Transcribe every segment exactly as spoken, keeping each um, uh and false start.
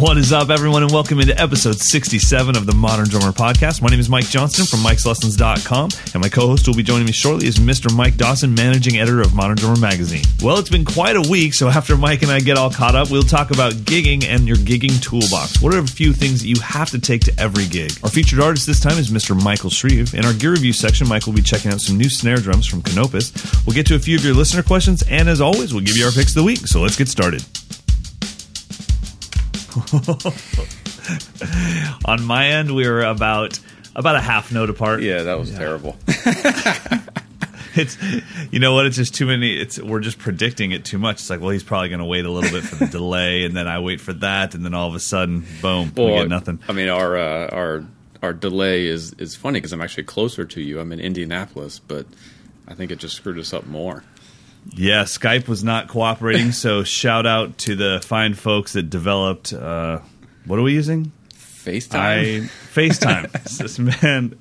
What is up, everyone, and welcome into episode sixty-seven of the Modern Drummer Podcast. My name is Mike Johnston from mikes lessons dot com, and my co-host who will be joining me shortly is Mister Mike Dawson, managing editor of Modern Drummer Magazine. Well, it's been quite a week, so after Mike and I get all caught up, we'll talk about gigging and your gigging toolbox. What are a few things that you have to take to every gig? Our featured artist this time is Mister Michael Shrieve. In our gear review section, Mike will be checking out some new snare drums from Canopus. We'll get to a few of your listener questions, and as always, we'll give you our picks of the week, so let's get started. On my end, we were about about a half note apart. Yeah, that was yeah. terrible. It's, you know what? It's just too many. It's we're just predicting it too much. It's like, well, he's probably going to wait a little bit for the delay, and then I wait for that, and then all of a sudden, boom, well, we get nothing. I mean, our uh, our our delay is is funny because I'm actually closer to you. I'm in Indianapolis, but I think it just screwed us up more. Yeah, Skype was not cooperating, so shout out to the fine folks that developed, uh, what are we using? FaceTime. I, FaceTime. This man,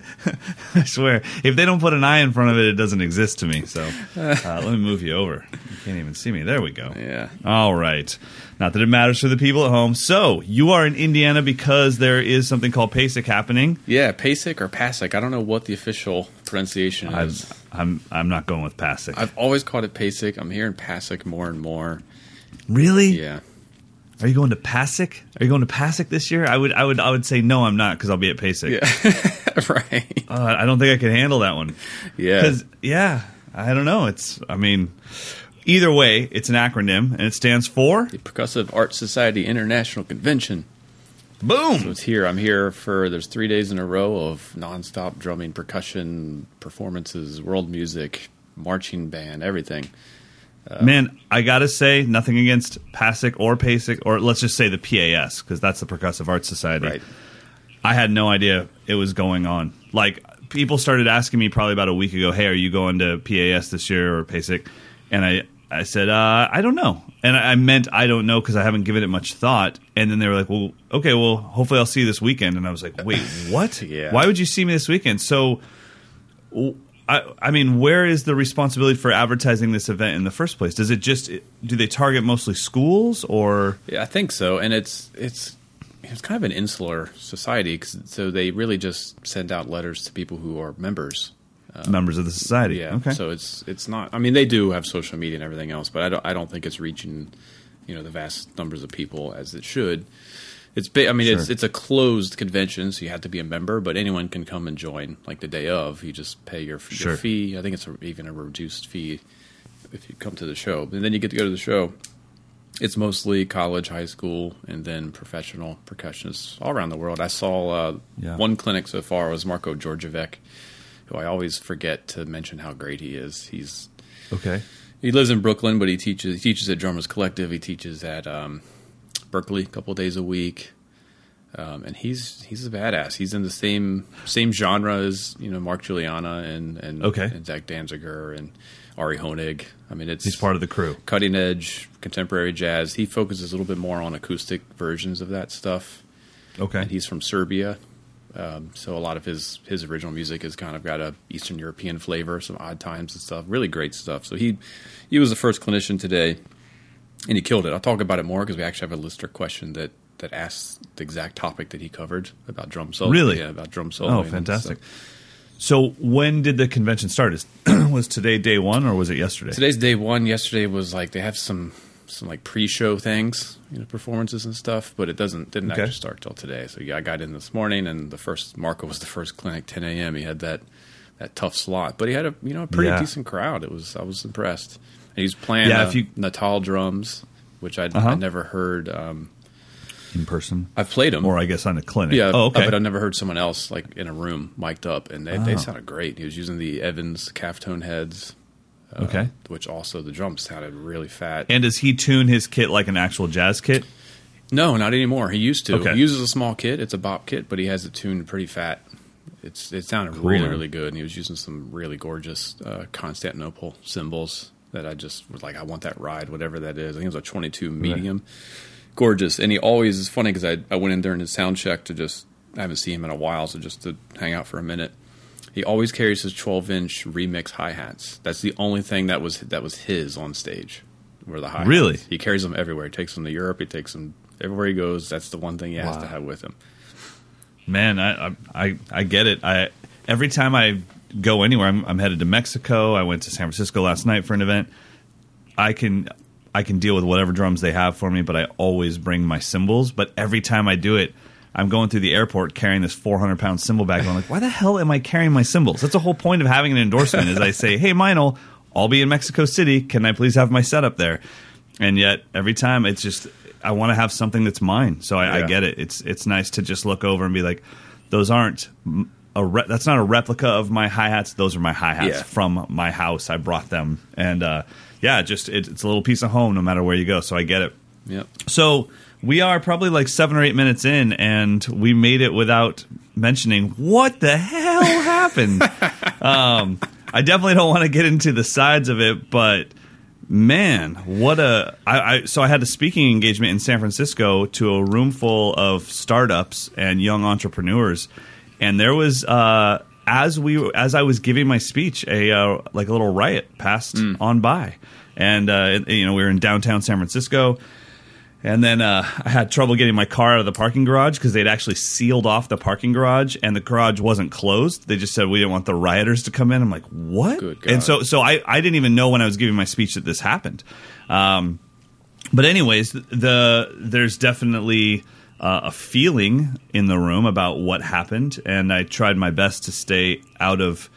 I swear, if they don't put an I in front of it, it doesn't exist to me. So uh, let me move you over. You can't even see me. There we go. Yeah. All right. Not that it matters for the people at home. So you are in Indiana because there is something called PASIC happening. Yeah, PASIC or PASIC. I don't know what the official pronunciation is. I've, I'm I'm not going with PASIC. I've always called it PASIC. I'm hearing PASIC more and more. Really? Yeah. Are you going to PASIC? Are you going to PASIC this year? I would I would I would say no, I'm not, because I'll be at PASIC. Yeah. Right. Uh, I don't think I can handle that one. Yeah. Because yeah, I don't know. It's I mean, either way, it's an acronym, and it stands for the Percussive Arts Society International Convention. Boom! So it's here. I'm here for, there's three days in a row of nonstop drumming, percussion, performances, world music, marching band, everything. Uh, Man, I gotta say, nothing against PASIC or PASIC, or let's just say the P A S, because that's the Percussive Arts Society. Right. I had no idea it was going on. Like, people started asking me probably about a week ago, hey, are you going to P A S this year or PASIC? And I... I said, uh, I don't know. And I meant I don't know because I haven't given it much thought. And then they were like, well, okay, well, hopefully I'll see you this weekend. And I was like, wait, what? Yeah. Why would you see me this weekend? So, I, I mean, where is the responsibility for advertising this event in the first place? Does it just – do they target mostly schools or – Yeah, I think so. And it's it's it's kind of an insular society. Cause, so they really just send out letters to people who are members. Um, members of the society. Yeah. Okay. So it's it's not. I mean, they do have social media and everything else, but I don't. I don't think it's reaching, you know, the vast numbers of people as it should. It's. I mean, sure. it's it's a closed convention, so you have to be a member, but anyone can come and join. Like the day of, you just pay your, sure. your fee. I think it's a, even a reduced fee if you come to the show, and then you get to go to the show. It's mostly college, high school, and then professional percussionists all around the world. I saw uh, yeah. one clinic so far was Marco Georgievich, who I always forget to mention how great he is. He's okay. He lives in Brooklyn, but he teaches. He teaches at Drummers Collective. He teaches at um, Berkeley a couple of days a week, um, and he's he's a badass. He's in the same same genre as, you know, Mark Juliana and and, okay. and Zach Danziger and Ari Honig. I mean, it's he's part of the crew. Cutting edge contemporary jazz. He focuses a little bit more on acoustic versions of that stuff. Okay, and he's from Serbia. Um, so a lot of his, his original music has kind of got a Eastern European flavor, some odd times and stuff. Really great stuff. So he he was the first clinician today, and he killed it. I'll talk about it more because we actually have a listener question that, that asks the exact topic that he covered about drum solo. Really? Yeah, about drum solo. Oh, fantastic. So when did the convention start? Is, was today day one or was it yesterday? Today's day one. Yesterday was like they have some – some like pre-show things, you know, performances and stuff, but it doesn't didn't okay. actually start till today. So yeah, I got in this morning, and the first Marco was the first clinic, ten a.m. He had that that tough slot, but he had a you know a pretty yeah. decent crowd. It was I was impressed. And he's playing yeah, uh, if you... Natal drums, which I'd, uh-huh. I'd never heard um, in person. I've played them, or I guess on a clinic. Yeah, oh, okay. But I've never heard someone else like in a room mic'd up, and they oh. they sounded great. He was using the Evans calf tone heads. Uh, okay. Which also the drums sounded really fat. And does he tune his kit like an actual jazz kit? No, not anymore. He used to. Okay. He uses a small kit. It's a bop kit, but he has it tuned pretty fat. It's It sounded cool. really, really good, and he was using some really gorgeous uh, Constantinople cymbals that I just was like, I want that ride, whatever that is. I think it was a twenty-two medium. Right. Gorgeous. And he always is funny because I, I went in during his sound check to just – I haven't seen him in a while, so just to hang out for a minute. He always carries his twelve-inch remix hi-hats. That's the only thing that was that was his on stage were the hi-hats. Really? He carries them everywhere. He takes them to Europe. He takes them everywhere he goes, that's the one thing he has wow. to have with him. Man, I I I get it. I every time I go anywhere, I'm, I'm headed to Mexico. I went to San Francisco last night for an event. I can I can deal with whatever drums they have for me, but I always bring my cymbals. But every time I do it, I'm going through the airport carrying this four hundred pound cymbal bag. And I'm like, why the hell am I carrying my cymbals? That's the whole point of having an endorsement. Is I say, hey, Meinl, I'll be in Mexico City. Can I please have my setup there? And yet every time it's just I want to have something that's mine. So I, yeah. I get it. It's it's nice to just look over and be like, those aren't a re- that's not a replica of my hi-hats. Those are my hi-hats yeah. from my house. I brought them. And uh, yeah, just it, it's a little piece of home no matter where you go. So I get it. Yep. So we are probably like seven or eight minutes in, and we made it without mentioning what the hell happened. um, I definitely don't want to get into the sides of it, but man, what a I, I so I had a speaking engagement in San Francisco to a room full of startups and young entrepreneurs, and there was uh, as we as I was giving my speech, a uh, like a little riot passed mm. on by, and uh, you know we were in downtown San Francisco. And then uh, I had trouble getting my car out of the parking garage because they'd actually sealed off the parking garage, and the garage wasn't closed. They just said we didn't want the rioters to come in. I'm like, what? Good God. And so so I, I didn't even know when I was giving my speech that this happened. Um, but anyways, the there's definitely uh, a feeling in the room about what happened, and I tried my best to stay out of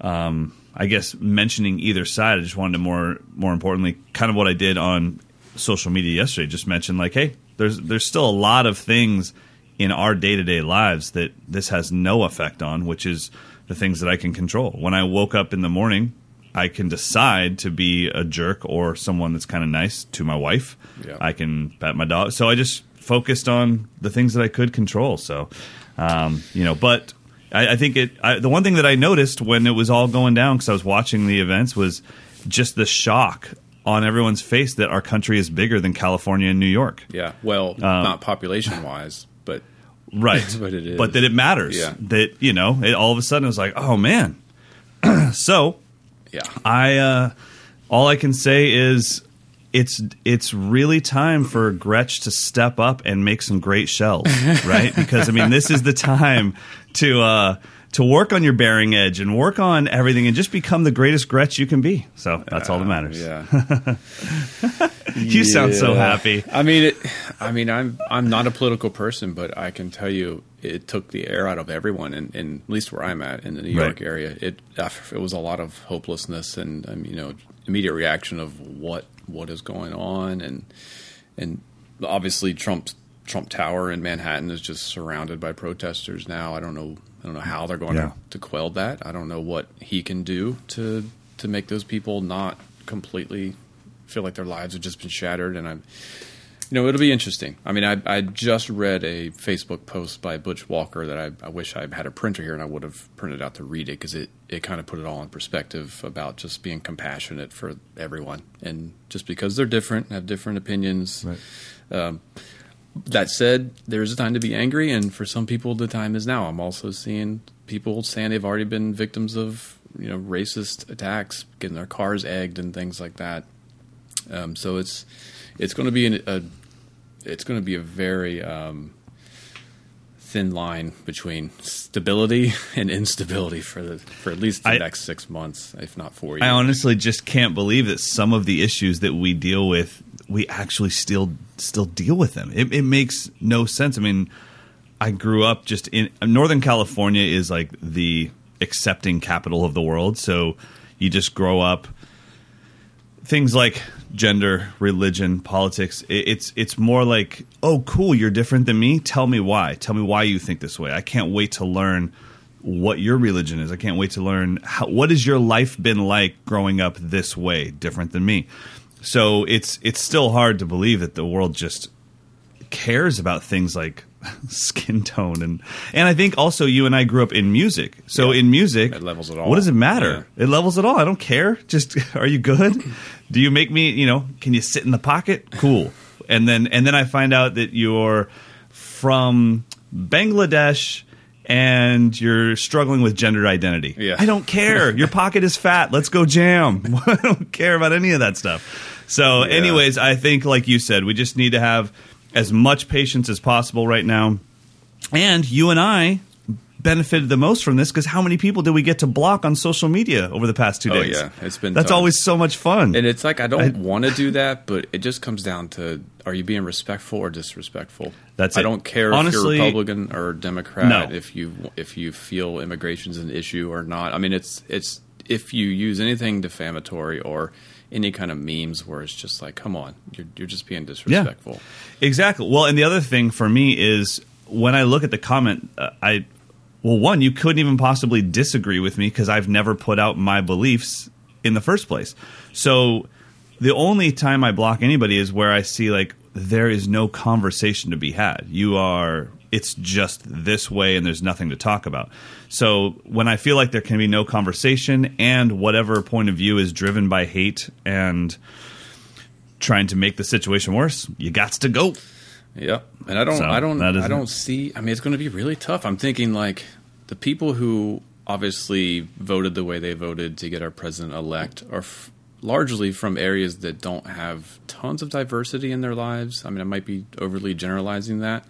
um, I guess mentioning either side. I just wanted to more more importantly kind of what I did on social media yesterday, just mentioned like, hey, there's there's still a lot of things in our day-to-day lives that this has no effect on, which is the things that I can control. When I woke up in the morning, I can decide to be a jerk or someone that's kind of nice to my wife. Yeah. I can pat my dog. So I just focused on the things that I could control. So, um, you know, but I, I think it. I, the one thing that I noticed when it was all going down, because I was watching the events, was just the shock on everyone's face that our country is bigger than California and New York. Yeah, well, um, not population-wise, but right, but it is. But that it matters. Yeah. That, you know, it, all of a sudden it was like, oh, man. So yeah, I uh, all I can say is it's it's really time for Gretsch to step up and make some great shells, right? Because, I mean, this is the time to uh, to work on your bearing edge and work on everything and just become the greatest Gretsch you can be. So that's uh, all that matters. Yeah. You yeah. sound so happy. I mean, it, I mean, I'm, I'm not a political person, but I can tell you it took the air out of everyone. And, and at least where I'm at in the New right. York area, it, it was a lot of hopelessness and, um, you know, immediate reaction of what, what is going on. And, and obviously Trump's Trump Tower in Manhattan is just surrounded by protesters now. I don't know. I don't know how they're going yeah. to, to quell that. I don't know what he can do to to make those people not completely feel like their lives have just been shattered. And I'm, you know, it'll be interesting. I mean, I I just read a Facebook post by Butch Walker that I, I wish I had a printer here and I would have printed out to read it because it, it kind of put it all in perspective about just being compassionate for everyone. And just because they're different and have different opinions. Right. Um, That said, there is a time to be angry, and for some people, the time is now. I'm also seeing people saying they've already been victims of, you know, racist attacks, getting their cars egged and things like that. Um, so it's it's going to be an, a it's going to be a very um, thin line between stability and instability for the for at least the I, next six months, if not four years. I honestly just can't believe that some of the issues that we deal with, we actually still still deal with them. It, it makes no sense. I mean, I grew up just in Northern California is like the accepting capital of the world. So you just grow up. Things like gender, religion, politics. It, it's it's more like, oh, cool, you're different than me. Tell me why. Tell me why you think this way. I can't wait to learn what your religion is. I can't wait to learn how, what has your life been like growing up this way, different than me. So it's it's still hard to believe that the world just cares about things like skin tone. And, and I think also you and I grew up in music. So yeah, in music, it levels it all. What does it matter? Yeah. It levels it all. I don't care. Just, are you good? Do you make me, you know, can you sit in the pocket? Cool. And then and then I find out that you're from Bangladesh and you're struggling with gender identity. Yeah. I don't care. Your pocket is fat. Let's go jam. I don't care about any of that stuff. So yeah. anyways, I think like you said, we just need to have as much patience as possible right now. And you and I benefited the most from this because how many people did we get to block on social media over the past two days? Oh, yeah. It's been That's tough. Always so much fun. And it's like I don't want to do that, but it just comes down to are you being respectful or disrespectful? That's it. I don't care Honestly, if you're Republican or Democrat, no. if you if you feel immigration's an issue or not. I mean, it's it's if you use anything defamatory or any kind of memes where it's just like, come on, you're you're just being disrespectful. Yeah, exactly. Well, and the other thing for me is when I look at the comment, uh, I well, one, you couldn't even possibly disagree with me because I've never put out my beliefs in the first place. So the only time I block anybody is where I see like there is no conversation to be had. You are it's just this way and there's nothing to talk about. So when I feel like there can be no conversation and whatever point of view is driven by hate and trying to make the situation worse, you gots to go. Yep. And I don't so I don't I don't see I mean it's going to be really tough. I'm thinking like the people who obviously voted the way they voted to get our president elect are f- largely from areas that don't have tons of diversity in their lives. I mean, I might be overly generalizing that.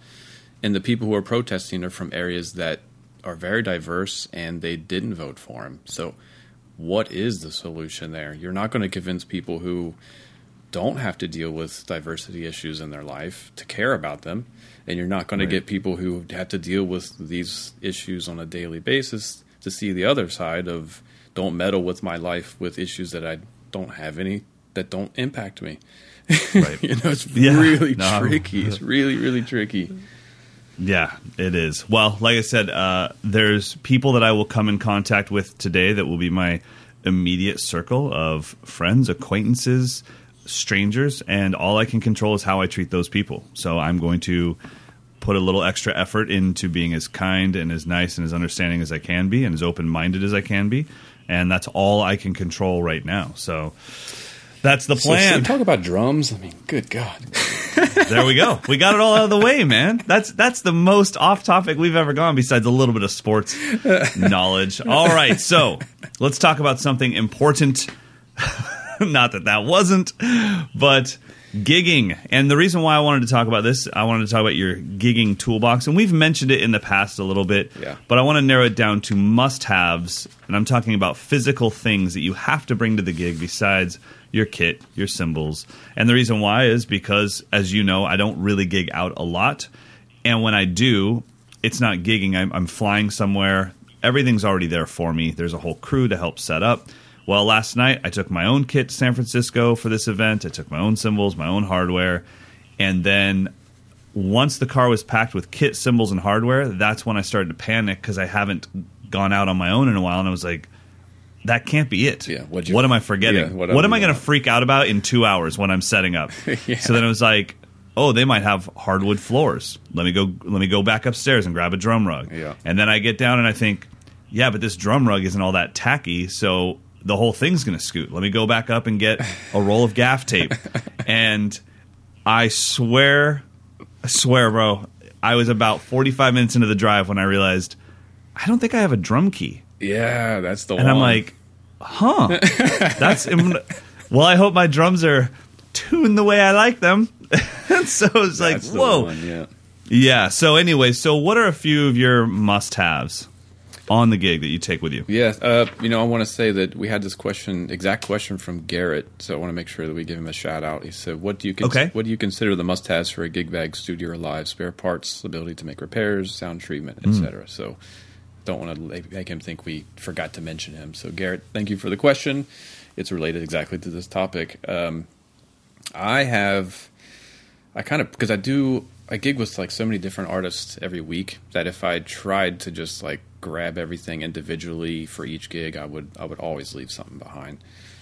And the people who are protesting are from areas that are very diverse and they didn't vote for him. So what is the solution there? You're not going to convince people who don't have to deal with diversity issues in their life to care about them. And you're not going right. to get people who have to deal with these issues on a daily basis to see the other side of don't meddle with my life with issues that I don't have any that don't impact me. Right. You know, it's yeah. really no. tricky. It's really, really tricky. Yeah, it is. Well, like I said, uh, there's people that I will come in contact with today that will be my immediate circle of friends, acquaintances, strangers, and all I can control is how I treat those people. So I'm going to put a little extra effort into being as kind and as nice and as understanding as I can be and as open-minded as I can be. And that's all I can control right now. So that's the plan. So, so talk about drums. I mean, good God. There we go. We got it all out of the way, man. That's that's the most off-topic we've ever gone besides a little bit of sports knowledge. All right. So let's talk about something important. Not that that wasn't, but gigging. And the reason why I wanted to talk about this, I wanted to talk about your gigging toolbox. And we've mentioned it in the past a little bit, yeah. but I want to narrow it down to must-haves. And I'm talking about physical things that you have to bring to the gig besides your kit, your cymbals. And the reason why is because, as you know, I don't really gig out a lot. And when I do, it's not gigging. I'm, I'm flying somewhere. Everything's already there for me. There's a whole crew to help set up. Well, last night I took my own kit to San Francisco for this event. I took my own cymbals, my own hardware. And then once the car was packed with kit, cymbals, and hardware, that's when I started to panic because I haven't gone out on my own in a while. And I was like, that can't be it. Yeah, what am I forgetting? Yeah, what what am I going to freak out about in two hours when I'm setting up? yeah. So then I was like, oh, they might have hardwood floors. Let me go. Let me go back upstairs and grab a drum rug. Yeah. And then I get down and I think, yeah, but this drum rug isn't all that tacky, so the whole thing's going to scoot. Let me go back up and get a roll of gaff tape. And I swear, I swear, bro, I was about forty-five minutes into the drive when I realized I don't think I have a drum key. Yeah, that's the and one. And I'm like, huh. That's im- well, I hope my drums are tuned the way I like them. And so it's like, that's whoa. One, yeah. yeah. So anyway, so what are a few of your must-haves on the gig that you take with you? Yeah. Uh, you know, I want to say that we had this question, exact question from Garrett. So I want to make sure that we give him a shout out. He said, what do you cons- okay. what do you consider the must-haves for a gig bag, studio, or live? Spare parts, ability to make repairs, sound treatment, et cetera. Mm. So don't want to make him think we forgot to mention him. So, Garrett, thank you for the question. It's related exactly to this topic. Um, I have, I kind of, because I do, I gig with like so many different artists every week that if I tried to just like grab everything individually for each gig, I would, I would always leave something behind.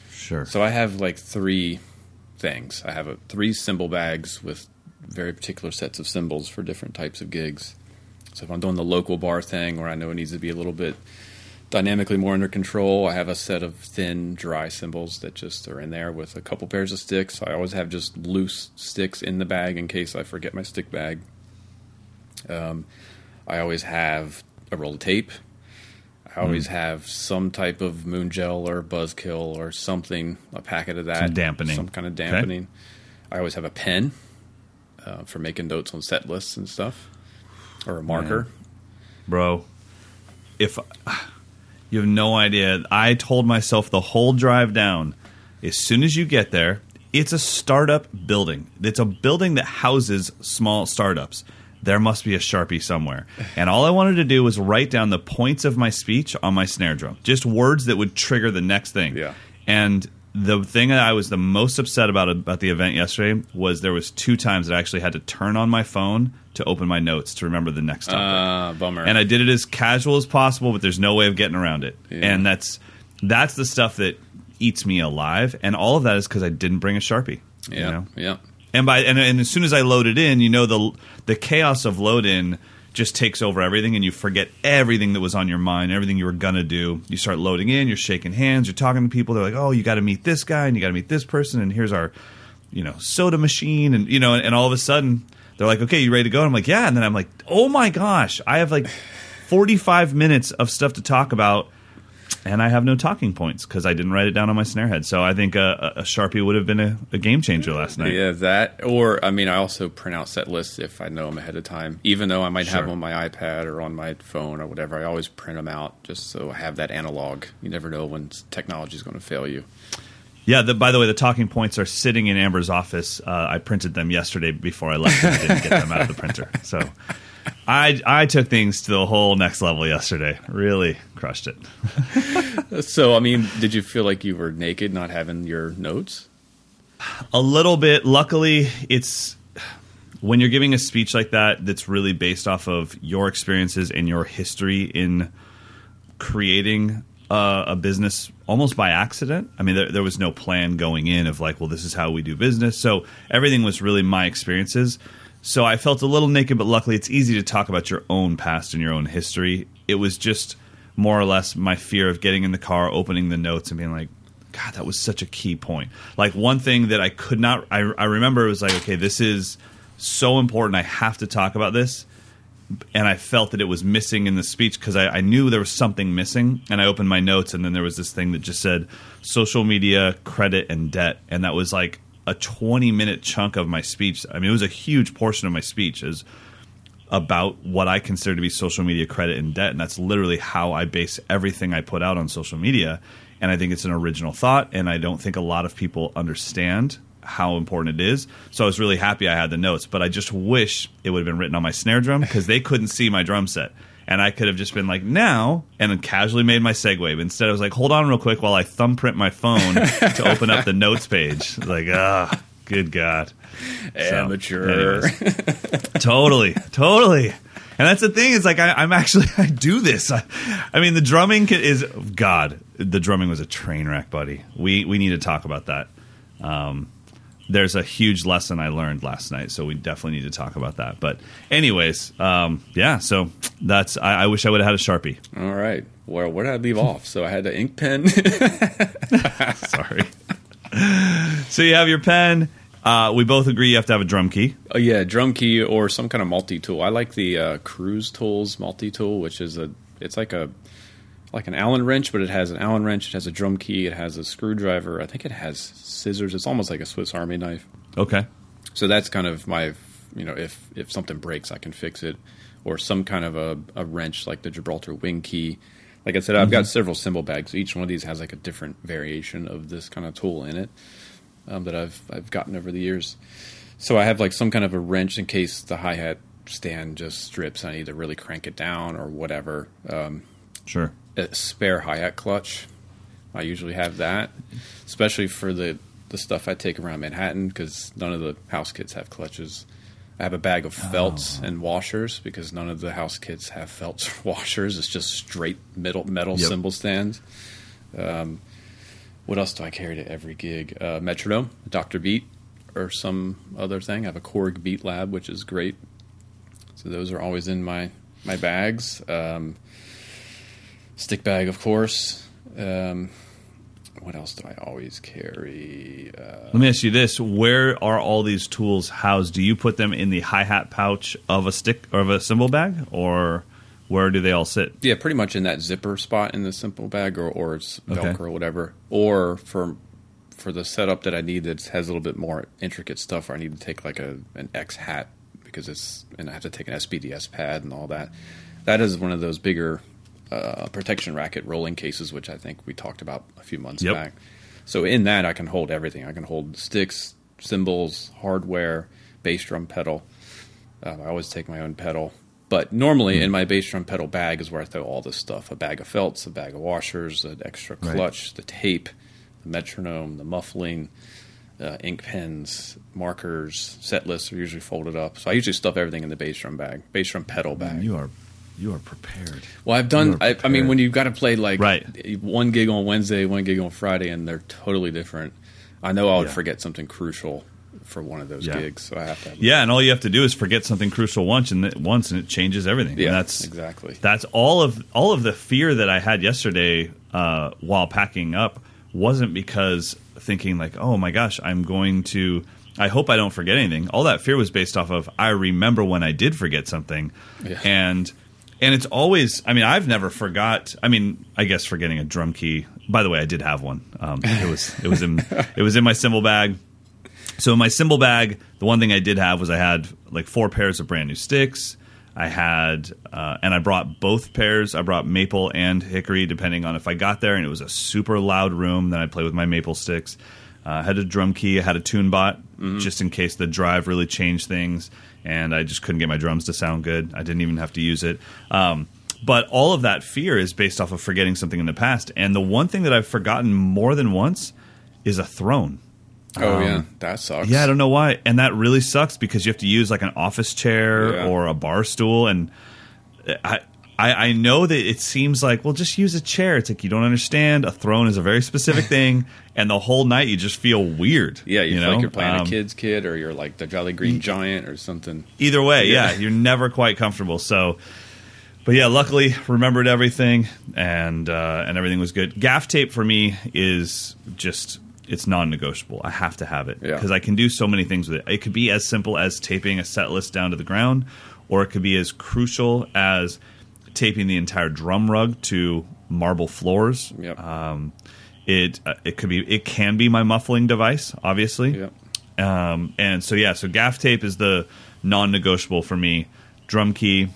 Sure. So I have like three things. I have a, three cymbal bags with very particular sets of cymbals for different types of gigs. So if I'm doing the local bar thing where I know it needs to be a little bit dynamically more under control, I have a set of thin, dry cymbals that just are in there with a couple pairs of sticks. I always have just loose sticks in the bag in case I forget my stick bag. Um, I always have a roll of tape. I always mm. have some type of moon gel or buzzkill or something, a packet of that. Some dampening. Some kind of dampening. Okay. I always have a pen. uh, for making notes on set lists and stuff, or a marker. Man. Bro, if you have no idea, I told myself the whole drive down, as soon as you get there, it's a startup building. It's a building that houses small startups. There must be a Sharpie somewhere. And all I wanted to do was write down the points of my speech on my snare drum. Just words that would trigger the next thing. Yeah. And the thing that I was the most upset about about the event yesterday was there was two times that I actually had to turn on my phone to open my notes to remember the next topic. Uh, bummer. And I did it as casual as possible, but there's no way of getting around it. Yeah. And that's that's the stuff that eats me alive. And all of that is because I didn't bring a Sharpie. Yeah, you know? Yeah. And by and, and as soon as I load it in, you know, the the chaos of load in just takes over everything, and you forget everything that was on your mind, everything you were gonna do. You start loading in, you're shaking hands, you're talking to people. They're like, "Oh, you got to meet this guy, and you got to meet this person, and here's our, you know, soda machine," and you know, and, and all of a sudden they're like, "Okay, you ready to go?" And I'm like, "Yeah," and then I'm like, "Oh my gosh, I have like forty-five minutes of stuff to talk about." And I have no talking points because I didn't write it down on my snare head. So I think a, a Sharpie would have been a, a game changer last night. Yeah, that. Or, I mean, I also print out set lists if I know them ahead of time. Even though I might sure. have them on my iPad or on my phone or whatever, I always print them out just so I have that analog. You never know when technology is going to fail you. Yeah, the, by the way, the talking points are sitting in Amber's office. Uh, I printed them yesterday before I left. I didn't get them out of the printer. So I, I took things to the whole next level yesterday. Really crushed it. So, I mean, did you feel like you were naked not having your notes? A little bit. Luckily, it's when you're giving a speech like that that's really based off of your experiences and your history in creating uh, a business almost by accident. I mean, there, there was no plan going in of like, well, this is how we do business. So everything was really my experiences. So I felt a little naked, but luckily it's easy to talk about your own past and your own history. It was just more or less my fear of getting in the car, opening the notes, and being like, God, that was such a key point. Like one thing that I could not – I I remember it was like, okay, this is so important. I have to talk about this. And I felt that it was missing in the speech because I, I knew there was something missing. And I opened my notes, and then there was this thing that just said social media, credit, and debt. And that was like – a twenty-minute chunk of my speech. I mean, it was a huge portion of my speech is about what I consider to be social media credit and debt, and that's literally how I base everything I put out on social media. And I think it's an original thought, and I don't think a lot of people understand how important it is. So I was really happy I had the notes, but I just wish it would have been written on my snare drum because they couldn't see my drum set. And I could have just been like, now, and then casually made my segue. But instead, I was like, hold on real quick while I thumbprint my phone to open up the notes page. Like, ah, oh, good God. Amateur. So, totally, totally. And that's the thing. It's like I, I'm actually – I do this. I, I mean, the drumming is – God, the drumming was a train wreck, buddy. We, we need to talk about that. Um There's a huge lesson I learned last night, so we definitely need to talk about that. But anyways, um, yeah, so that's I, I wish I would have had a Sharpie. All right. Well, where did I leave off? So I had an ink pen. Sorry. So you have your pen. Uh, we both agree you have to have a drum key. Oh, yeah, drum key or some kind of multi-tool. I like the uh, Cruise Tools multi-tool, which is a – it's like a like an Allen wrench, but it has an Allen wrench, it has a drum key, it has a screwdriver, I think it has scissors. It's almost like a Swiss Army knife. Okay. So that's kind of my, you know, if, if something breaks, I can fix it. Or some kind of a, a wrench, like the Gibraltar wing key. Like I said, I've mm-hmm. got several cymbal bags. Each one of these has like a different variation of this kind of tool in it um, that I've I've gotten over the years. So I have like some kind of a wrench in case the hi-hat stand just strips. I need to really crank it down or whatever. Um, sure. A spare hi-hat clutch. I usually have that, especially for the, the stuff I take around Manhattan because none of the house kids have clutches. I have a bag of felts oh. and washers because none of the house kids have felts or washers. It's just straight metal, metal yep. cymbal stands. Um, what else do I carry to every gig? Uh, metronome, Doctor Beat, or some other thing. I have a Korg Beat Lab, which is great. So those are always in my, my bags. Um, Stick bag, of course. Um, what else do I always carry? Uh, Let me ask you this: where are all these tools housed? Do you put them in the hi-hat pouch of a stick or of a cymbal bag, or where do they all sit? Yeah, pretty much in that zipper spot in the cymbal bag, or or it's Velcro okay. or whatever. Or for for the setup that I need that has a little bit more intricate stuff, or I need to take like a an X hat because it's, and I have to take an S B D S pad and all that. That is one of those bigger uh, protection racket rolling cases, which I think we talked about a few months yep. back. So in that, I can hold everything. I can hold sticks, cymbals, hardware, bass drum pedal. Uh, I always take my own pedal. But normally mm. in my bass drum pedal bag is where I throw all this stuff, a bag of felts, a bag of washers, an extra clutch, right. the tape, the metronome, the muffling, uh, ink pens, markers, set lists are usually folded up. So I usually stuff everything in the bass drum bag, bass drum pedal bag. Man, you are you are prepared. Well, I've done, I, I mean, when you've got to play like right. one gig on Wednesday, one gig on Friday, and they're totally different, I know I would yeah. forget something crucial for one of those yeah. gigs, so I have to. Have yeah, and all you have to do is forget something crucial once, and once, and it changes everything. Yeah, and that's exactly that's all of all of the fear that I had yesterday uh, while packing up wasn't because thinking like, oh my gosh, I'm going to. I hope I don't forget anything. All that fear was based off of I remember when I did forget something, yeah. and and it's always. I mean, I've never forgot. I mean, I guess forgetting a drum key. By the way, I did have one. Um, it was it was in it was in my cymbal bag. So in my cymbal bag, the one thing I did have was I had like four pairs of brand new sticks. I had, uh, and I brought both pairs. I brought maple and hickory, depending on if I got there and it was a super loud room, then I'd play with my maple sticks. Uh, I had a drum key. I had a tune bot mm-hmm. just in case the drive really changed things and I just couldn't get my drums to sound good. I didn't even have to use it. Um, but all of that fear is based off of forgetting something in the past. And the one thing that I've forgotten more than once is a throne. Oh, um, yeah. That sucks. Yeah, I don't know why. And that really sucks because you have to use like an office chair yeah. or a bar stool. And I, I I know that it seems like, well, just use a chair. It's like you don't understand. A throne is a very specific thing. And the whole night you just feel weird. Yeah, you, you feel know? like you're playing um, a kid's kid or you're like the Jolly Green Giant or something. Either way, yeah. yeah. You're never quite comfortable. So, but yeah, luckily remembered everything and uh, and everything was good. Gaff tape for me is just... it's non-negotiable. I have to have it because yeah. I can do so many things with it. It could be as simple as taping a set list down to the ground, or it could be as crucial as taping the entire drum rug to marble floors. Yep. Um, it uh, it could be it can be my muffling device, obviously. Yep. Um, and so yeah, so gaff tape is the non-negotiable for me. Drum key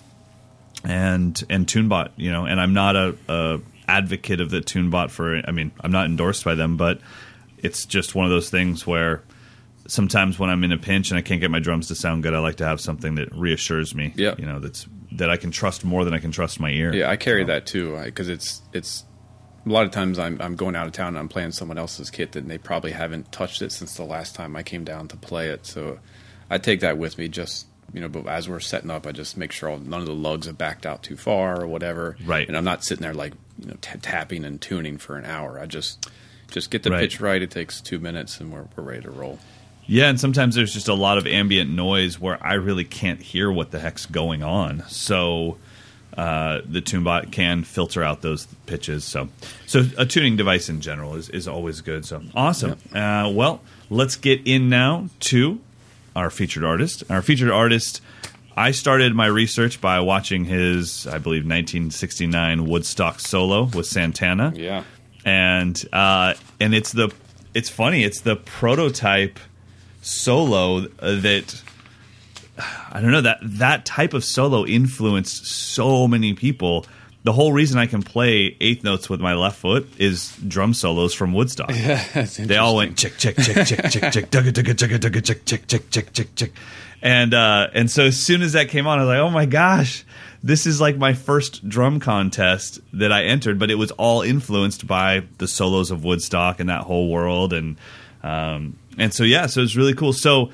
and and TuneBot, you know. And I'm not a, a advocate of the TuneBot for. I mean, I'm not endorsed by them, but it's just one of those things where sometimes when I'm in a pinch and I can't get my drums to sound good, I like to have something that reassures me, yep. you know, that's that I can trust more than I can trust my ear. Yeah, I carry so. that too because it's it's a lot of times I'm I'm going out of town and I'm playing someone else's kit and they probably haven't touched it since the last time I came down to play it. So I take that with me just, you know, but as we're setting up, I just make sure all, none of the lugs have backed out too far or whatever. Right. And I'm not sitting there like, you know, t- tapping and tuning for an hour. I just... Just get the right. pitch right. It takes two minutes, and we're, we're ready to roll. Yeah, and sometimes there's just a lot of ambient noise where I really can't hear what the heck's going on. So uh, the TuneBot can filter out those pitches. So so a tuning device in general is, is always good. So awesome. Yep. Uh, well, let's get in now to our featured artist. Our featured artist, I started my research by watching his, I believe, nineteen sixty-nine Woodstock solo with Santana. Yeah. And uh, and it's the it's funny it's the prototype solo that I don't know that that type of solo influenced so many people. The whole reason I can play eighth notes with my left foot is drum solos from Woodstock. Yeah, they all went chick chick chick chick chick chick dugga dugga dugga dugga chick chick chick chick chick chick, and uh, and so as soon as that came on, I was like, oh my gosh. This is like my first drum contest that I entered, but it was all influenced by the solos of Woodstock and that whole world. And um, and so, yeah, so it's really cool. So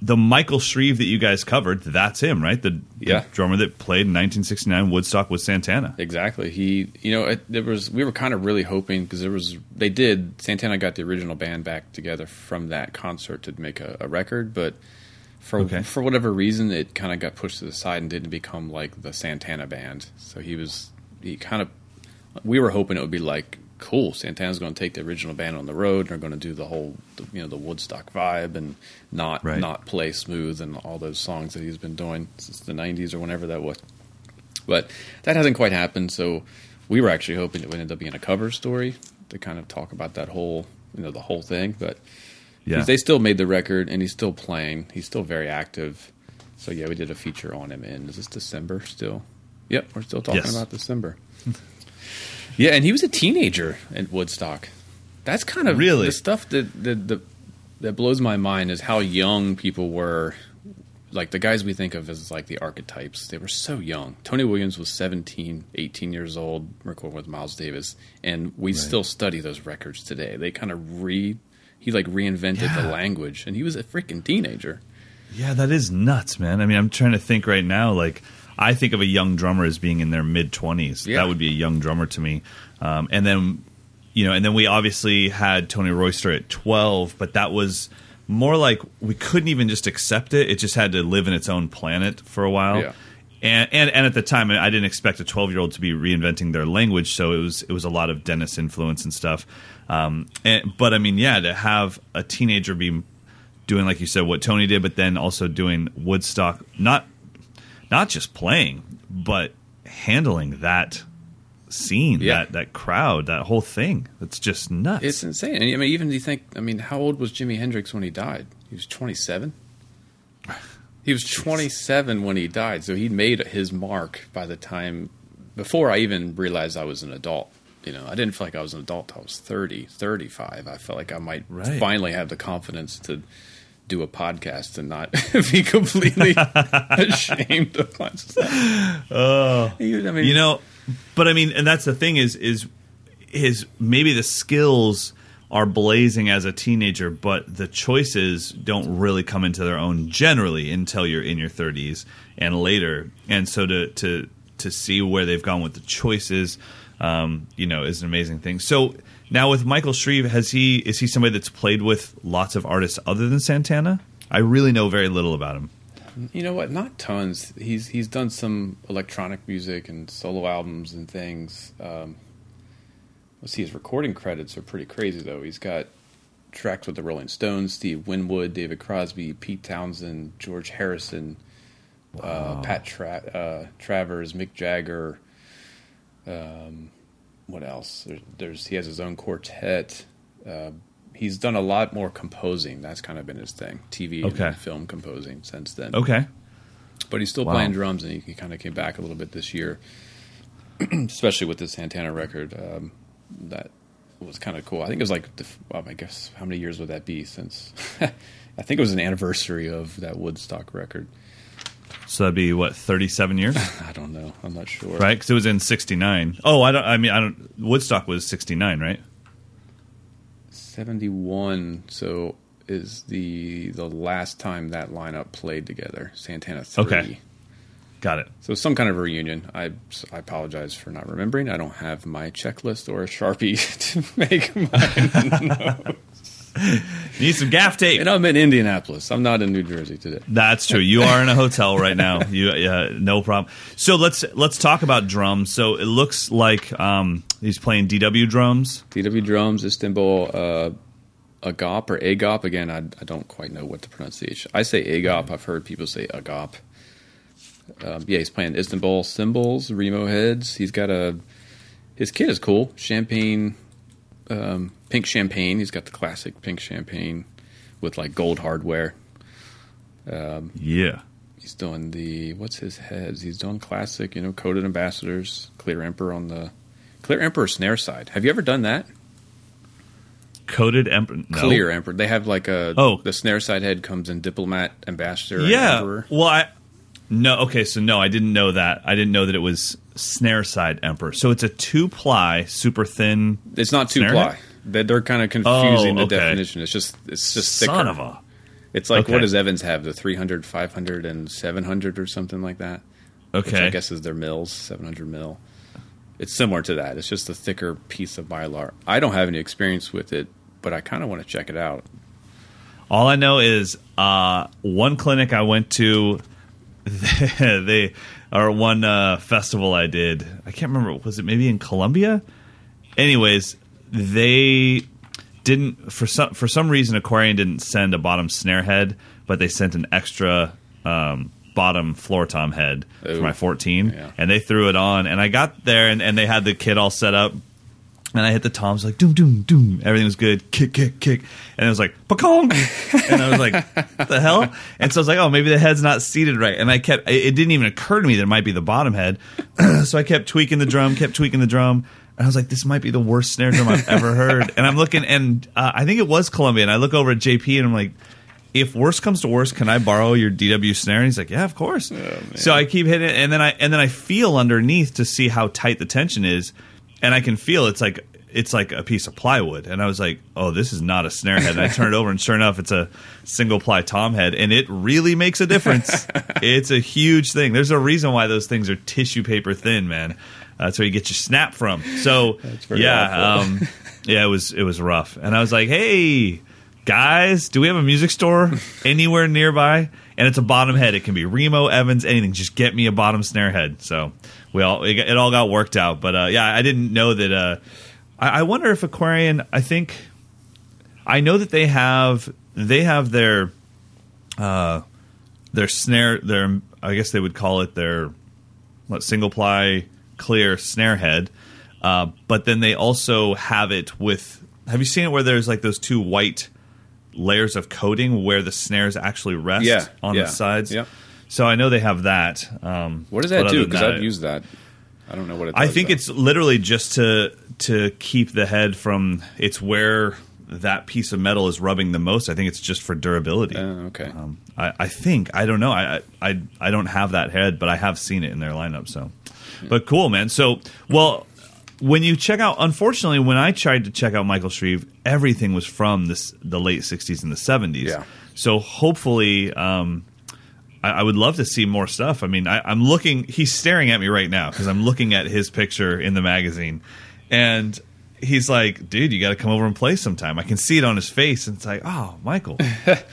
the Michael Shrieve that you guys covered, that's him, right? The, yeah. the drummer that played in nineteen sixty-nine Woodstock with Santana. Exactly. He, you know, it, it was, we were kind of really hoping because there was, they did, Santana got the original band back together from that concert to make a, a record, but... For okay. for whatever reason, it kind of got pushed to the side and didn't become like the Santana band. So he was he kind of we were hoping it would be like cool. Santana's going to take the original band on the road and are going to do the whole you know the Woodstock vibe and not right. not play smooth and all those songs that he's been doing since the nineties or whenever that was. But that hasn't quite happened. So we were actually hoping it would end up being a cover story to kind of talk about that whole you know, the whole thing, but yeah, they still made the record and he's still playing. He's still very active. So yeah, we did a feature on him in, is this December still? Yep. We're still talking yes. about December. Yeah. And he was a teenager at Woodstock. That's kind of really the stuff that, that, that, that blows my mind is how young people were. Like the guys we think of as like the archetypes, they were so young. Tony Williams was seventeen, eighteen years old, recording with Miles Davis, and we right. still study those records today. They kind of re, he like reinvented yeah. the language, and he was a freaking teenager. Yeah, that is nuts, man. I mean, I'm trying to think right now. Like, I think of a young drummer as being in their mid twenties. Yeah. That would be a young drummer to me. Um, and then, you know, and then we obviously had Tony Royster at twelve, but that was more like we couldn't even just accept it. It just had to live in its own planet for a while. Yeah. And, and and at the time, I didn't expect a twelve-year-old to be reinventing their language, so it was it was a lot of Dennis influence and stuff. Um, and, but, I mean, yeah, to have a teenager be doing, like you said, what Tony did, but then also doing Woodstock, not not just playing, but handling that scene, yeah. that that crowd, that whole thing. It's just nuts. It's insane. I mean, even you think, I mean, how old was Jimi Hendrix when he died? He was twenty-seven. He was twenty-seven when he died, so he made his mark by the time, before I even realized I was an adult. You know, I didn't feel like I was an adult until I was thirty, thirty-five. I felt like I might right. finally have the confidence to do a podcast and not be completely ashamed of myself. Oh, I mean, you know, but I mean, and that's the thing is, is, is maybe the skills are blazing as a teenager, but the choices don't really come into their own generally until you're in your thirties and later. And so to, to, to see where they've gone with the choices, um, you know, is an amazing thing. So now with Michael Shrieve, has he, is he somebody that's played with lots of artists other than Santana? I really know very little about him. You know what? Not tons. He's he's done some electronic music and solo albums and things. Um, let's see, his recording credits are pretty crazy, though. He's got tracks with the Rolling Stones, Steve Winwood, David Crosby, Pete Townsend, George Harrison, wow. uh, Pat Tra- uh, Travers, Mick Jagger. Um, what else? There's, there's he has his own quartet. Uh, He's done a lot more composing. That's kind of been his thing, T V okay. and film composing since then. Okay. But he's still wow. playing drums, and he, he kind of came back a little bit this year, especially with this Santana record. Um, that was kind of cool. I think it was like, the, well, I guess, how many years would that be since? I think it was an anniversary of that Woodstock record. So that'd be, what, thirty-seven years? I don't know. I'm not sure. Right? Because it was in sixty-nine. Oh, I don't, I mean, I don't, Woodstock was sixty-nine, right? seventy-one, so is the the last time that lineup played together, Santana three. Okay, got it. So some kind of reunion. I, I apologize for not remembering. I don't have my checklist or a Sharpie to make my notes. You need some gaff tape. And I'm in Indianapolis. I'm not in New Jersey today. That's true. You are in a hotel right now. You uh, no problem. So let's let's talk about drums. So it looks like... Um, he's playing D W drums. D W drums, Istanbul, uh, Agop or Agop. Again, I, I don't quite know what the pronunciation. I say Agop. I've heard people say Agop. Um, yeah, he's playing Istanbul cymbals, Remo heads. He's got a... His kit is cool. Champagne, um, pink champagne. He's got the classic pink champagne with, like, gold hardware. Um, yeah. He's doing the... What's his heads? He's doing classic, you know, coated ambassadors, clear emperor on the... Clear Emperor snare side. Have you ever done that? Coated Emperor? No. Clear Emperor. They have like a... Oh. The snare side head comes in Diplomat, Ambassador, yeah. and Emperor. Well, I... No, okay, so no, I didn't know that. I didn't know that it was snare side Emperor. So it's a two-ply, super thin... It's not two-ply. They're, they're kind of confusing oh, okay. the definition. It's just it's just thicker. Son of a... It's like, okay. what does Evans have? The three hundred, five hundred, and seven hundred or something like that? Okay. Which I guess is their mills, seven hundred mil. It's similar to that. It's just a thicker piece of Mylar. I don't have any experience with it, but I kind of want to check it out. All I know is uh, one clinic I went to, they, they or one uh, festival I did. I can't remember. Was it maybe in Colombia? Anyways, they didn't for some for some reason Aquarian didn't send a bottom snare head, but they sent an extra. Um, bottom floor tom head Ooh. For my fourteen yeah. and they threw it on and I got there and, and they had the kit all set up And I hit the toms, like, doom, doom, doom. Everything was good. Kick, kick, kick. And it was like, pa-kong. And I was like, what the hell? And so I was like, oh, maybe the head's not seated right. And I kept, it didn't even occur to me that it might be the bottom head. So I kept tweaking the drum, kept tweaking the drum. And I was like, this might be the worst snare drum I've ever heard. And I'm looking, and uh, I think it was Columbia. And I look over at J P, and I'm like, if worse comes to worse, can I borrow your D W snare? And he's like, yeah, of course. Oh, so I keep hitting it. And then I, and then I feel underneath to see how tight the tension is. And I can feel it's like it's like a piece of plywood. And I was like, oh, this is not a snare head. And I turn it over, and sure enough, it's a single ply tom head. And it really makes a difference. It's a huge thing. There's a reason why those things are tissue paper thin, man. Uh, that's where you get your snap from. So, yeah, um, yeah, it was it was rough. And I was like, hey, guys, do we have a music store anywhere nearby? And it's a bottom head. It can be Remo, Evans, anything. Just get me a bottom snare head. So we all it, it all got worked out. But uh, yeah, I didn't know that. Uh, I, I wonder if Aquarian. I think I know that they have they have their uh, their snare. Their I guess they would call it their what, single ply clear snare head. Uh, but then they also have it with. Have you seen it where there's like those two white layers of coating where the snares actually rest yeah, on yeah, the sides. Yeah. So I know they have that. Um, what does that do? Because I've used that. I don't know what it does. I think though. It's literally just to to keep the head from... It's where that piece of metal is rubbing the most. I think it's just for durability. Uh, okay. Um, I, I think. I don't know. I, I I don't have that head, but I have seen it in their lineup. So, yeah. But cool, man. So, well... When you check out, unfortunately, when I tried to check out Michael Shrieve, everything was from this, the late sixties and the seventies. Yeah. So hopefully, um, I, I would love to see more stuff. I mean, I, I'm looking, he's staring at me right now because I'm looking at his picture in the magazine. And he's like, dude, you got to come over and play sometime. I can see it on his face. And it's like, oh, Michael,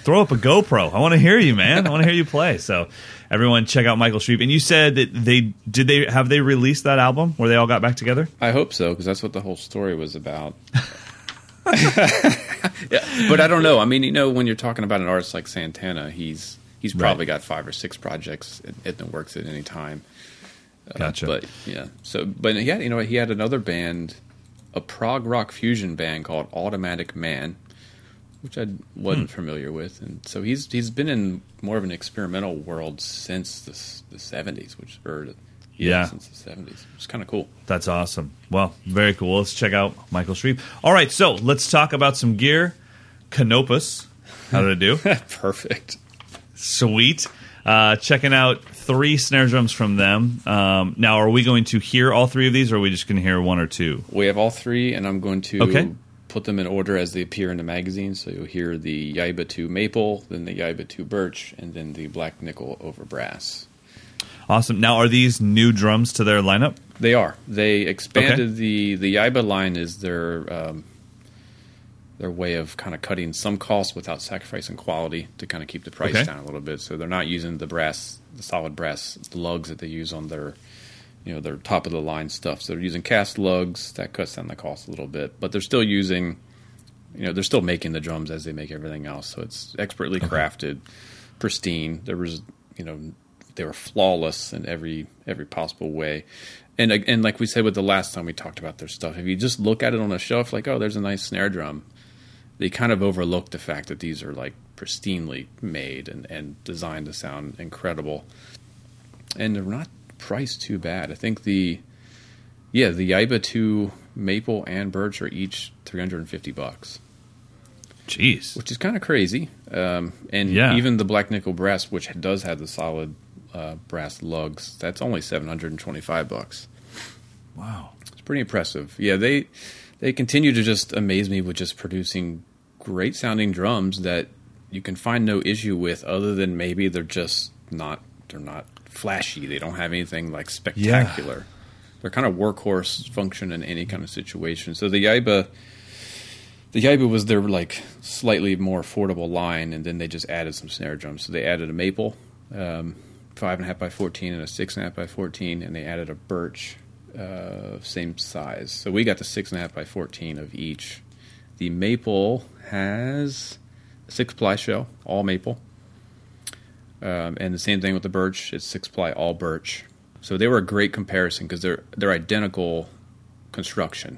throw up a GoPro. I want to hear you, man. I want to hear you play. So everyone, check out Michael Shrieve. And you said that they did they have they released that album where they all got back together? I hope so, because that's what the whole story was about. Yeah, but I don't know. I mean, you know, when you're talking about an artist like Santana, he's he's probably right. got five or six projects in the works at any time. Gotcha. Uh, but yeah, so but he had you know he had another band, a prog rock fusion band called Automatic Man, which I wasn't hmm. familiar with, and so he's he's been in more of an experimental world since the the seventies, which or yeah, yeah. since the seventies, it's kind of cool. That's awesome. Well, very cool. Let's check out Michael Shrieve. All right, so let's talk about some gear. Canopus, how did it do? Perfect, sweet. Uh, checking out three snare drums from them. Um, now, are we going to hear all three of these, or are we just going to hear one or two? We have all three, and I'm going to. Okay. Put them in order as they appear in the magazine, so you'll hear the Yaiba two Maple, then the Yaiba two Birch, and then the Black Nickel over Brass. Awesome. Now, are these new drums to their lineup? They are. They expanded okay. the the Yaiba line is their um, their way of kind of cutting some costs without sacrificing quality to kind of keep the price okay. down a little bit. So they're not using the brass, the solid brass lugs that they use on their. You know, they're top of the line stuff. So they're using cast lugs. That cuts down the cost a little bit, but they're still using, you know, they're still making the drums as they make everything else. So it's expertly okay. crafted, pristine. There was, you know, they were flawless in every every possible way. And and like we said with the last time we talked about their stuff, if you just look at it on a shelf, like, oh, there's a nice snare drum, they kind of overlook the fact that these are like pristinely made and, and designed to sound incredible. And they're not price too bad. I think the yeah the Yaiba two Maple and Birch are each three hundred fifty bucks. Jeez, which is kind of crazy. Um, and yeah. even the Black Nickel Brass, which does have the solid uh, brass lugs, that's only seven hundred twenty-five bucks. Wow, it's pretty impressive. Yeah, they they continue to just amaze me with just producing great sounding drums that you can find no issue with, other than maybe they're just not they're not. flashy. They don't have anything like spectacular. Yeah. They're kind of workhorse function in any kind of situation. So the Yaiba, the Yaiba was their like slightly more affordable line, and then they just added some snare drums. So they added a Maple, um, five and a half by fourteen, and a six and a half by fourteen, and they added a Birch, uh, same size. So we got the six and a half by fourteen of each. The Maple has a six ply shell, all Maple. Um, and the same thing with the Birch. It's six-ply, all Birch. So they were a great comparison because they're, they're identical construction.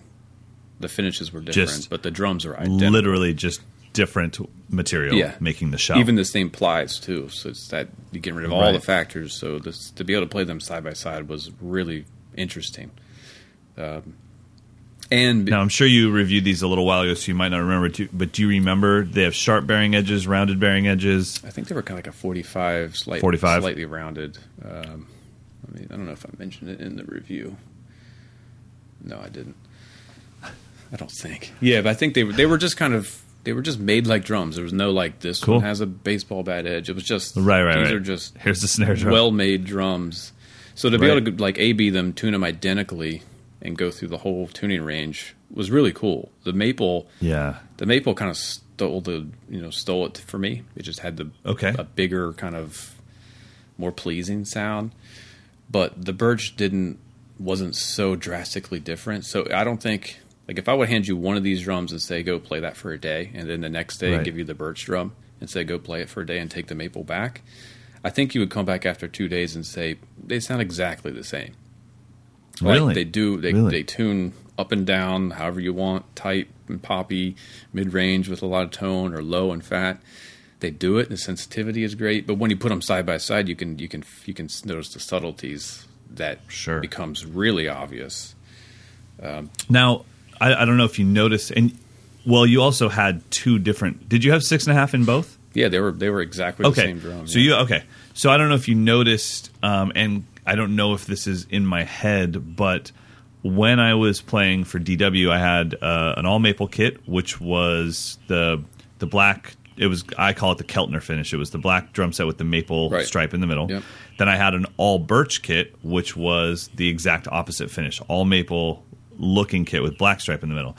the finishes were different, just but the drums are identical. Literally just different material yeah. making the shell. Even the same plies, too. So it's that you get rid of all right. the factors. So this, to be able to play them side by side was really interesting. Um, and now, I'm sure you reviewed these a little while ago, so you might not remember, too, but do you remember they have sharp bearing edges, rounded bearing edges? I think they were kind of like a forty-five, slight, forty-five. Slightly rounded. Um, I mean, I don't know if I mentioned it in the review. No, I didn't. I don't think. Yeah, but I think they were, they were just kind of they were just made like drums. There was no like this cool. one has a baseball bat edge. It was just right, right, these right. are just here's the snare drum. Well-made drums. So to be right. able to like A B them, tune them identically, and go through the whole tuning range was really cool. The maple, yeah, the maple kind of stole the you know stole it for me. It just had the okay. a bigger kind of more pleasing sound, but the birch didn't. Wasn't so drastically different. So I don't think, like, if I would hand you one of these drums and say, go play that for a day, and then the next day right. give you the birch drum and say, go play it for a day and take the maple back, I think you would come back after two days and say, they sound exactly the same. Really? Like, they do. They, really? They tune up and down, however you want, tight and poppy, mid-range with a lot of tone, or low and fat. They do it. The sensitivity is great. But when you put them side by side, you can you can, you can notice the subtleties that sure. becomes really obvious. Um, now, I, I don't know if you noticed, and well, you also had two different. Did you have six and a half in both? Yeah, they were they were exactly okay. the same drum. So yeah. you okay? So I don't know if you noticed, um, and I don't know if this is in my head, but when I was playing for D W, I had uh, an all maple kit, which was the the black. It was I call it the Keltner finish. It was the black drum set with the maple right. stripe in the middle. Yep. Then I had an all birch kit, which was the exact opposite finish, all maple looking kit with black stripe in the middle.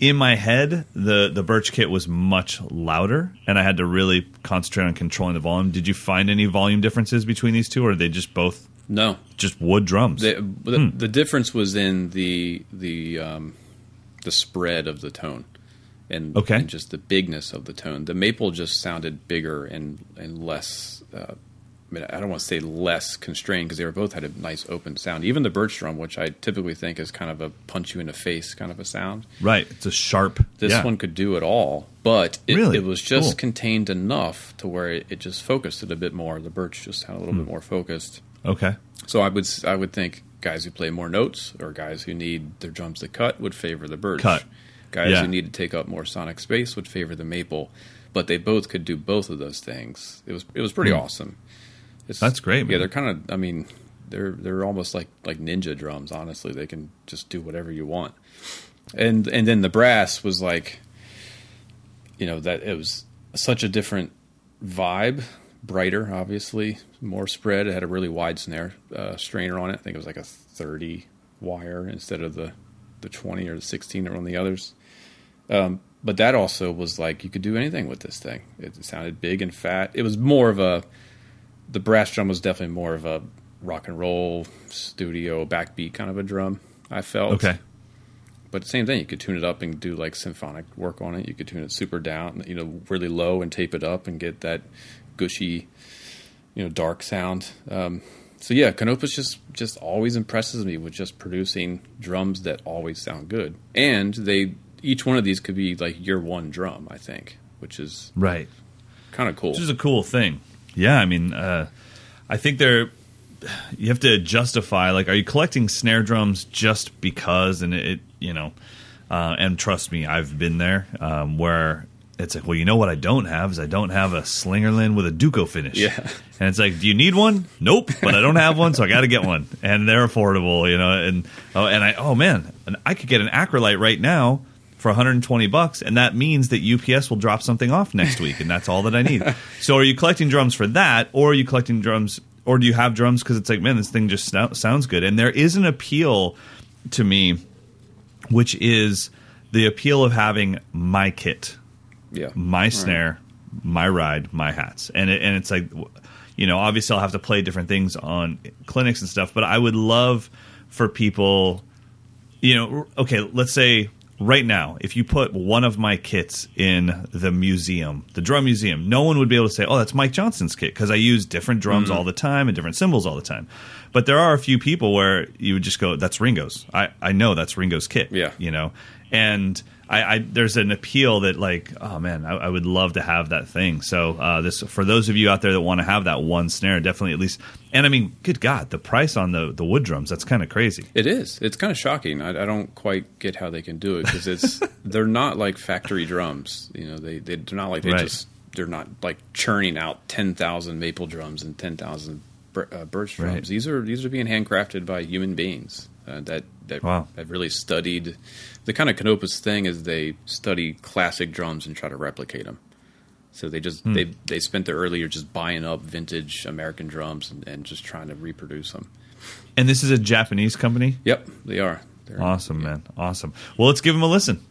In my head, the, the birch kit was much louder, and I had to really concentrate on controlling the volume. Did you find any volume differences between these two, or are they just both no just wood drums? The, the, hmm. the difference was in the the um, the spread of the tone. And, okay. and just the bigness of the tone. The maple just sounded bigger and, and less, uh, I mean, I don't want to say less constrained because they were both had a nice open sound. Even the birch drum, which I typically think is kind of a punch you in the face kind of a sound. Right. It's a sharp. This yeah. one could do it all, but it, really? it was just cool. contained enough to where it, it just focused it a bit more. The birch just sounded a little mm. bit more focused. Okay. So I would I would think guys who play more notes or guys who need their drums to cut would favor the birch. Cut. Guys yeah. who need to take up more sonic space would favor the maple, but they both could do both of those things. It was it was pretty mm. awesome. It's, That's great, man. Yeah, they're kind of. I mean, they're they're almost like, like ninja drums. Honestly, they can just do whatever you want. And and then the brass was like, you know, that it was such a different vibe. Brighter, obviously, more spread. It had a really wide snare uh, strainer on it. I think it was like a thirty wire instead of the the twenty or the sixteen or on the others. Um, but that also was like, you could do anything with this thing. It sounded big and fat. It was more of a, the brass drum was definitely more of a rock and roll studio backbeat kind of a drum, I felt. Okay. But same thing, you could tune it up and do like symphonic work on it. You could tune it super down, you know, really low and tape it up and get that gushy, you know, dark sound. Um, so yeah, Canopus just, just always impresses me with just producing drums that always sound good. And they... Each one of these could be like your one drum, I think, which is right, kind of cool. Which is a cool thing. Yeah, I mean, uh, I think they're you have to justify. Like, are you collecting snare drums just because? And it, you know, uh, and trust me, I've been there um, where it's like, well, you know what I don't have is I don't have a Slingerland with a Duco finish. Yeah, and it's like, do you need one? Nope, but I don't have one, so I got to get one, and they're affordable, you know. And oh, and I oh man, I could get an Acrolite right now for one hundred twenty bucks, and that means that U P S will drop something off next week, and that's all that I need. So are you collecting drums for that, or are you collecting drums, or do you have drums because it's like, man, this thing just sounds good? And there is an appeal to me, which is the appeal of having my kit, yeah, my all snare, right. my ride, my hats. And it, and it's like, you know, obviously I'll have to play different things on clinics and stuff, but I would love for people, you know, okay, let's say... Right now, if you put one of my kits in the museum, the drum museum, no one would be able to say, oh, that's Mike Johnston's kit, because I use different drums mm-hmm. all the time and different cymbals all the time. But there are a few people where you would just go, that's Ringo's. I, I know that's Ringo's kit. Yeah. You know, And I, I there's an appeal that, like, oh man, I, I would love to have that thing. So uh, this, for those of you out there that want to have that one snare, definitely at least. And I mean, good God, the price on the, the wood drums, that's kind of crazy. It is. It's kind of shocking. I, I don't quite get how they can do it, because it's they're not like factory drums. You know, they they they're not like they right. just they're not like churning out ten thousand maple drums and ten thousand br- uh, birch drums. Right. These are these are being handcrafted by human beings. Uh, that that wow. I've really studied. The kind of Canopus thing is they study classic drums and try to replicate them. So they just hmm. they they spent their early year just buying up vintage American drums and, and just trying to reproduce them. And this is a Japanese company? Yep, they are. They're, awesome, yeah. man. Awesome. Well, let's give them a listen.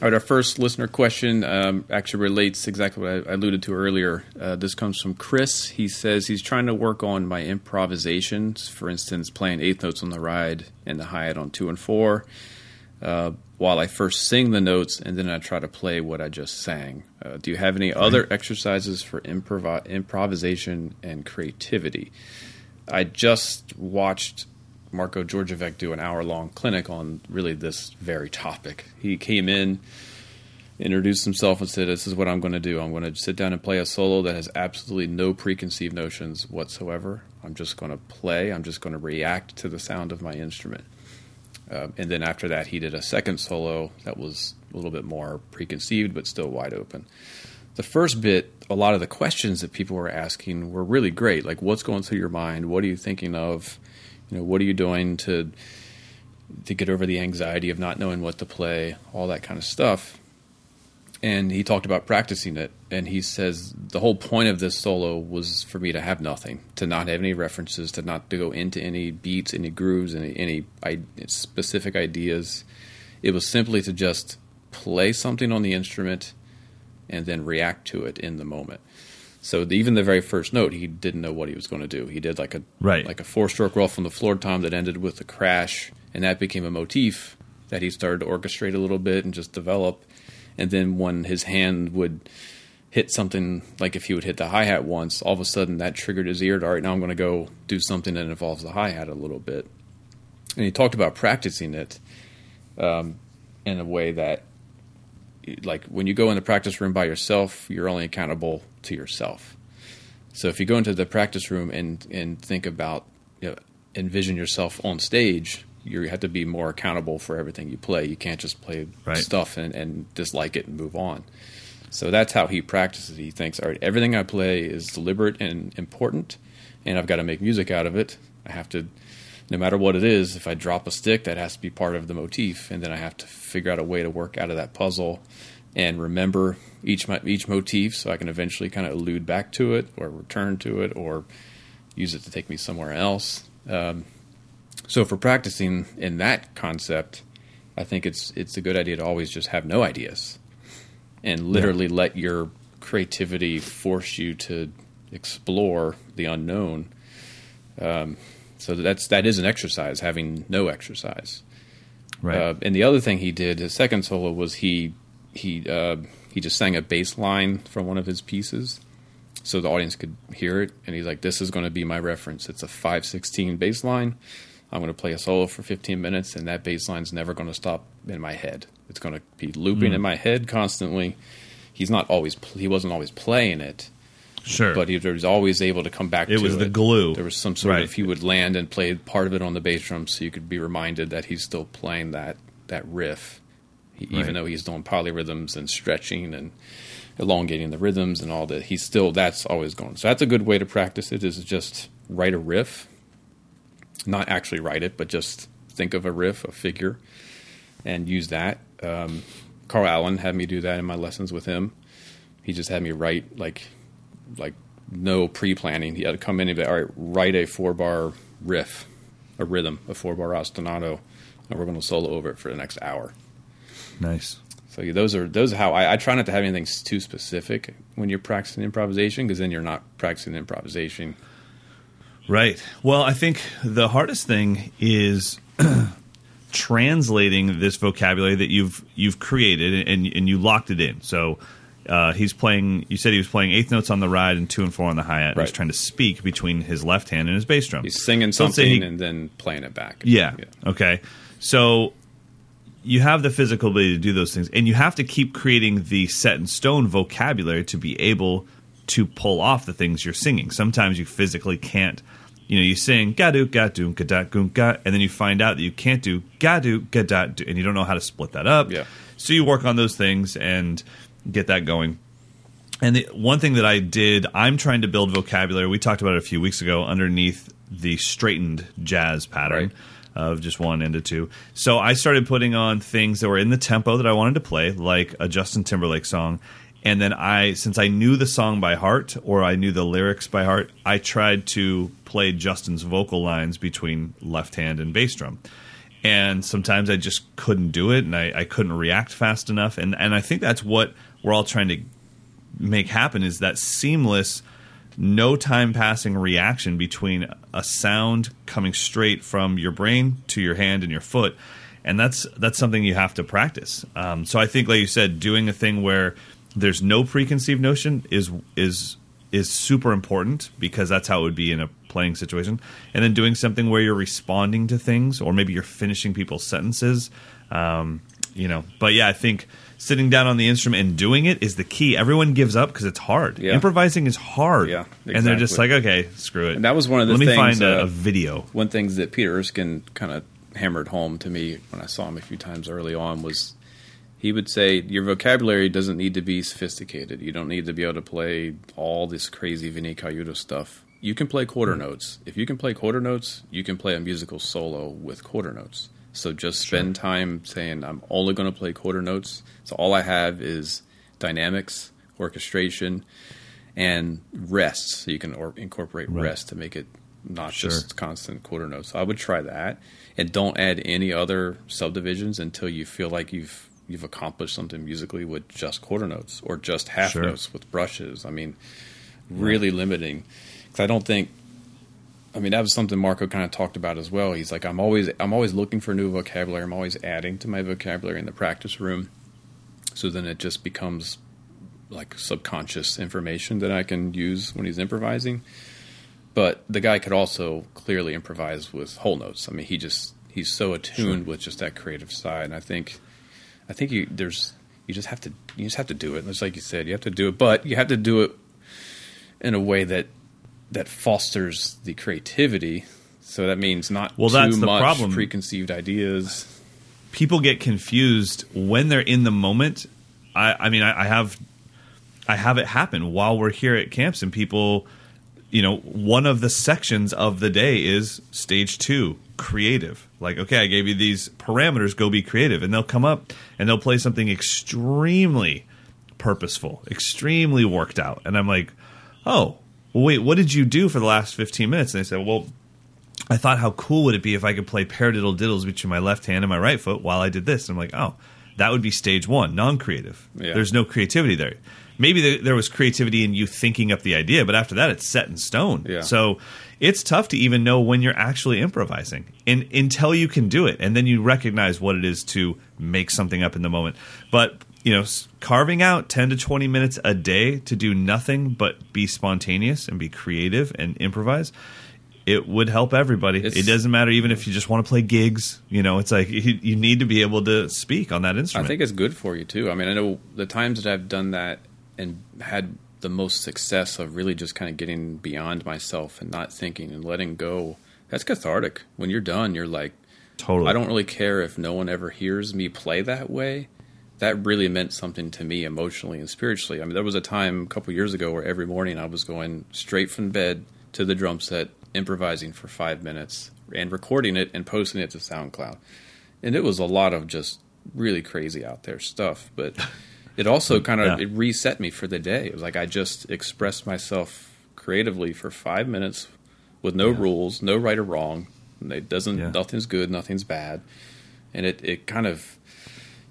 All right, our first listener question um, actually relates exactly what I alluded to earlier. Uh, this comes from Chris. He says he's trying to work on my improvisations, for instance, playing eighth notes on the ride and the hi-hat on two and four, uh, while I first sing the notes and then I try to play what I just sang. Uh, do you have any other exercises for improv- improvisation and creativity? I just watched Marco Georgievich do an hour-long clinic on really this very topic. He came in, introduced himself, and said, this is what I'm going to do. I'm going to sit down and play a solo that has absolutely no preconceived notions whatsoever. I'm just going to play. I'm just going to react to the sound of my instrument. Uh, and then after that, he did a second solo that was a little bit more preconceived but still wide open. The first bit, a lot of the questions that people were asking were really great, like what's going through your mind? What are you thinking of? You know, what are you doing to to get over the anxiety of not knowing what to play, all that kind of stuff. And he talked about practicing it. And he says the whole point of this solo was for me to have nothing, to not have any references, to not to go into any beats, any grooves, any, any I- specific ideas. It was simply to just play something on the instrument and then react to it in the moment. So the, even the very first note, he didn't know what he was going to do. He did like a right. like a four-stroke roll from the floor tom that ended with a crash, and that became a motif that he started to orchestrate a little bit and just develop. And then when his hand would hit something, like if he would hit the hi-hat once, all of a sudden that triggered his ear to, all right, now I'm going to go do something that involves the hi-hat a little bit. And he talked about practicing it um, in a way that, like when you go in the practice room by yourself, you're only accountable to yourself. So if you go into the practice room and, and think about, you know, envision yourself on stage, you have to be more accountable for everything you play. You can't just play right. stuff and, and dislike it and move on. So that's how he practices. He thinks, all right, everything I play is deliberate and important, and I've got to make music out of it. I have to, no matter what it is, if I drop a stick, that has to be part of the motif, and then I have to figure out a way to work out of that puzzle and remember each each motif, so I can eventually kind of allude back to it or return to it or use it to take me somewhere else. Um, so for practicing in that concept, I think it's it's a good idea to always just have no ideas and literally yeah. let your creativity force you to explore the unknown. Um, so that's that is an exercise, having no exercise. Right. Uh, and the other thing he did, his second solo, was he he uh, he just sang a bass line from one of his pieces, so the audience could hear it. And he's like, "This is going to be my reference. It's a five sixteen bass line. I'm going to play a solo for fifteen minutes, and that bass line's never going to stop in my head. It's going to be looping mm. in my head constantly." He's not always he wasn't always playing it. Sure. But he was always able to come back it to it. It was the glue. There was some sort right. of, he would land and play part of it on the bass drum so you could be reminded that he's still playing that, that riff, he, right. even though he's doing polyrhythms and stretching and elongating the rhythms and all that. He's still, that's always going. So that's a good way to practice it, is just write a riff. Not actually write it, but just think of a riff, a figure, and use that. Um, Carl Allen had me do that in my lessons with him. He just had me write, like... like no pre-planning. He had to come in and be, all right, write a four-bar riff, a rhythm, a four-bar ostinato, and we're going to solo over it for the next hour. Nice. So yeah, those are those are how I, I try not to have anything too specific when you're practicing improvisation, because then you're not practicing improvisation. Right. Well, I think the hardest thing is translating this vocabulary that you've you've created and and you locked it in. So. Uh, he's playing. You said he was playing eighth notes on the ride and two and four on the hi hat. Right. He's trying to speak between his left hand and his bass drum. He's singing so something he, and then playing it back. Yeah, yeah. Okay. So you have the physical ability to do those things, and you have to keep creating the set in stone vocabulary to be able to pull off the things you're singing. Sometimes you physically can't. You know, you sing gadoo gadoo gadat gunga, and then you find out that you can't do gadoo gadat, and you don't know how to split that up. Yeah. So you work on those things and get that going. And the one thing that I did, I'm trying to build vocabulary. We talked about it a few weeks ago underneath the straightened jazz pattern right. of just one into two. So I started putting on things that were in the tempo that I wanted to play, like a Justin Timberlake song. And then I, since I knew the song by heart or I knew the lyrics by heart, I tried to play Justin's vocal lines between left hand and bass drum. And sometimes I just couldn't do it, and I, I couldn't react fast enough. And, and I think that's what we're all trying to make happen, is that seamless, no time passing reaction between a sound coming straight from your brain to your hand and your foot. And that's that's something you have to practice. Um, so I think, like you said, doing a thing where there's no preconceived notion is is is super important, because that's how it would be in a playing situation. And then doing something where you're responding to things, or maybe you're finishing people's sentences. Um, you know, but yeah, I think sitting down on the instrument and doing it is the key. Everyone gives up because it's hard. Yeah. Improvising is hard. Yeah, exactly. And they're just like, okay, screw it. And that was one of the Let things. Let me find uh, a, a video. One thing that Peter Erskine kind of hammered home to me when I saw him a few times early on was, he would say, your vocabulary doesn't need to be sophisticated. You don't need to be able to play all this crazy Vinnie Caiuto stuff. You can play quarter notes. If you can play quarter notes, you can play a musical solo with quarter notes. So just spend sure. time saying, I'm only going to play quarter notes. So all I have is dynamics, orchestration, and rest. So you can or- incorporate right. rest to make it not sure. just constant quarter notes. So I would try that. And don't add any other subdivisions until you feel like you've you've accomplished something musically with just quarter notes or just half sure. notes with brushes. I mean, really right. limiting. Because I don't think, I mean, that was something Marco kind of talked about as well. He's like, I'm always, I'm always looking for new vocabulary. I'm always adding to my vocabulary in the practice room. So then it just becomes like subconscious information that I can use when he's improvising. But the guy could also clearly improvise with whole notes. I mean, he just, he's so attuned sure. with just that creative side. And I think, I think you there's you just have to you just have to do it. It's like you said, you have to do it, but you have to do it in a way that that fosters the creativity. So that means not well, too that's the much problem. Preconceived ideas. People get confused when they're in the moment. I, I mean, I, I have I have it happen while we're here at camps, and people you know, one of the sections of the day is stage two, creative. Like, okay, I gave you these parameters, go be creative. And they'll come up and they'll play something extremely purposeful, extremely worked out. And I'm like, oh, well, wait, what did you do for the last fifteen minutes? And they said, well, I thought how cool would it be if I could play paradiddle diddles between my left hand and my right foot while I did this. And I'm like, oh, that would be stage one, non-creative. Yeah. There's no creativity there. Maybe there was creativity in you thinking up the idea, but after that, it's set in stone. Yeah. So it's tough to even know when you're actually improvising and until you can do it. And then you recognize what it is to make something up in the moment. But, you know, carving out ten to twenty minutes a day to do nothing but be spontaneous and be creative and improvise, it would help everybody. It's, it doesn't matter even if you just want to play gigs. You know, it's like you, you need to be able to speak on that instrument. I think it's good for you, too. I mean, I know the times that I've done that and had the most success of really just kind of getting beyond myself and not thinking and letting go, that's cathartic. When you're done, you're like, totally. I don't really care if no one ever hears me play that way. That really meant something to me emotionally and spiritually. I mean, there was a time a couple years ago where every morning I was going straight from bed to the drum set, improvising for five minutes and recording it and posting it to SoundCloud. And it was a lot of just really crazy out there stuff, but it also kind of yeah. it reset me for the day. It was like I just expressed myself creatively for five minutes with no yeah. rules, no right or wrong. And it doesn't yeah. nothing's good, nothing's bad. And it, it kind of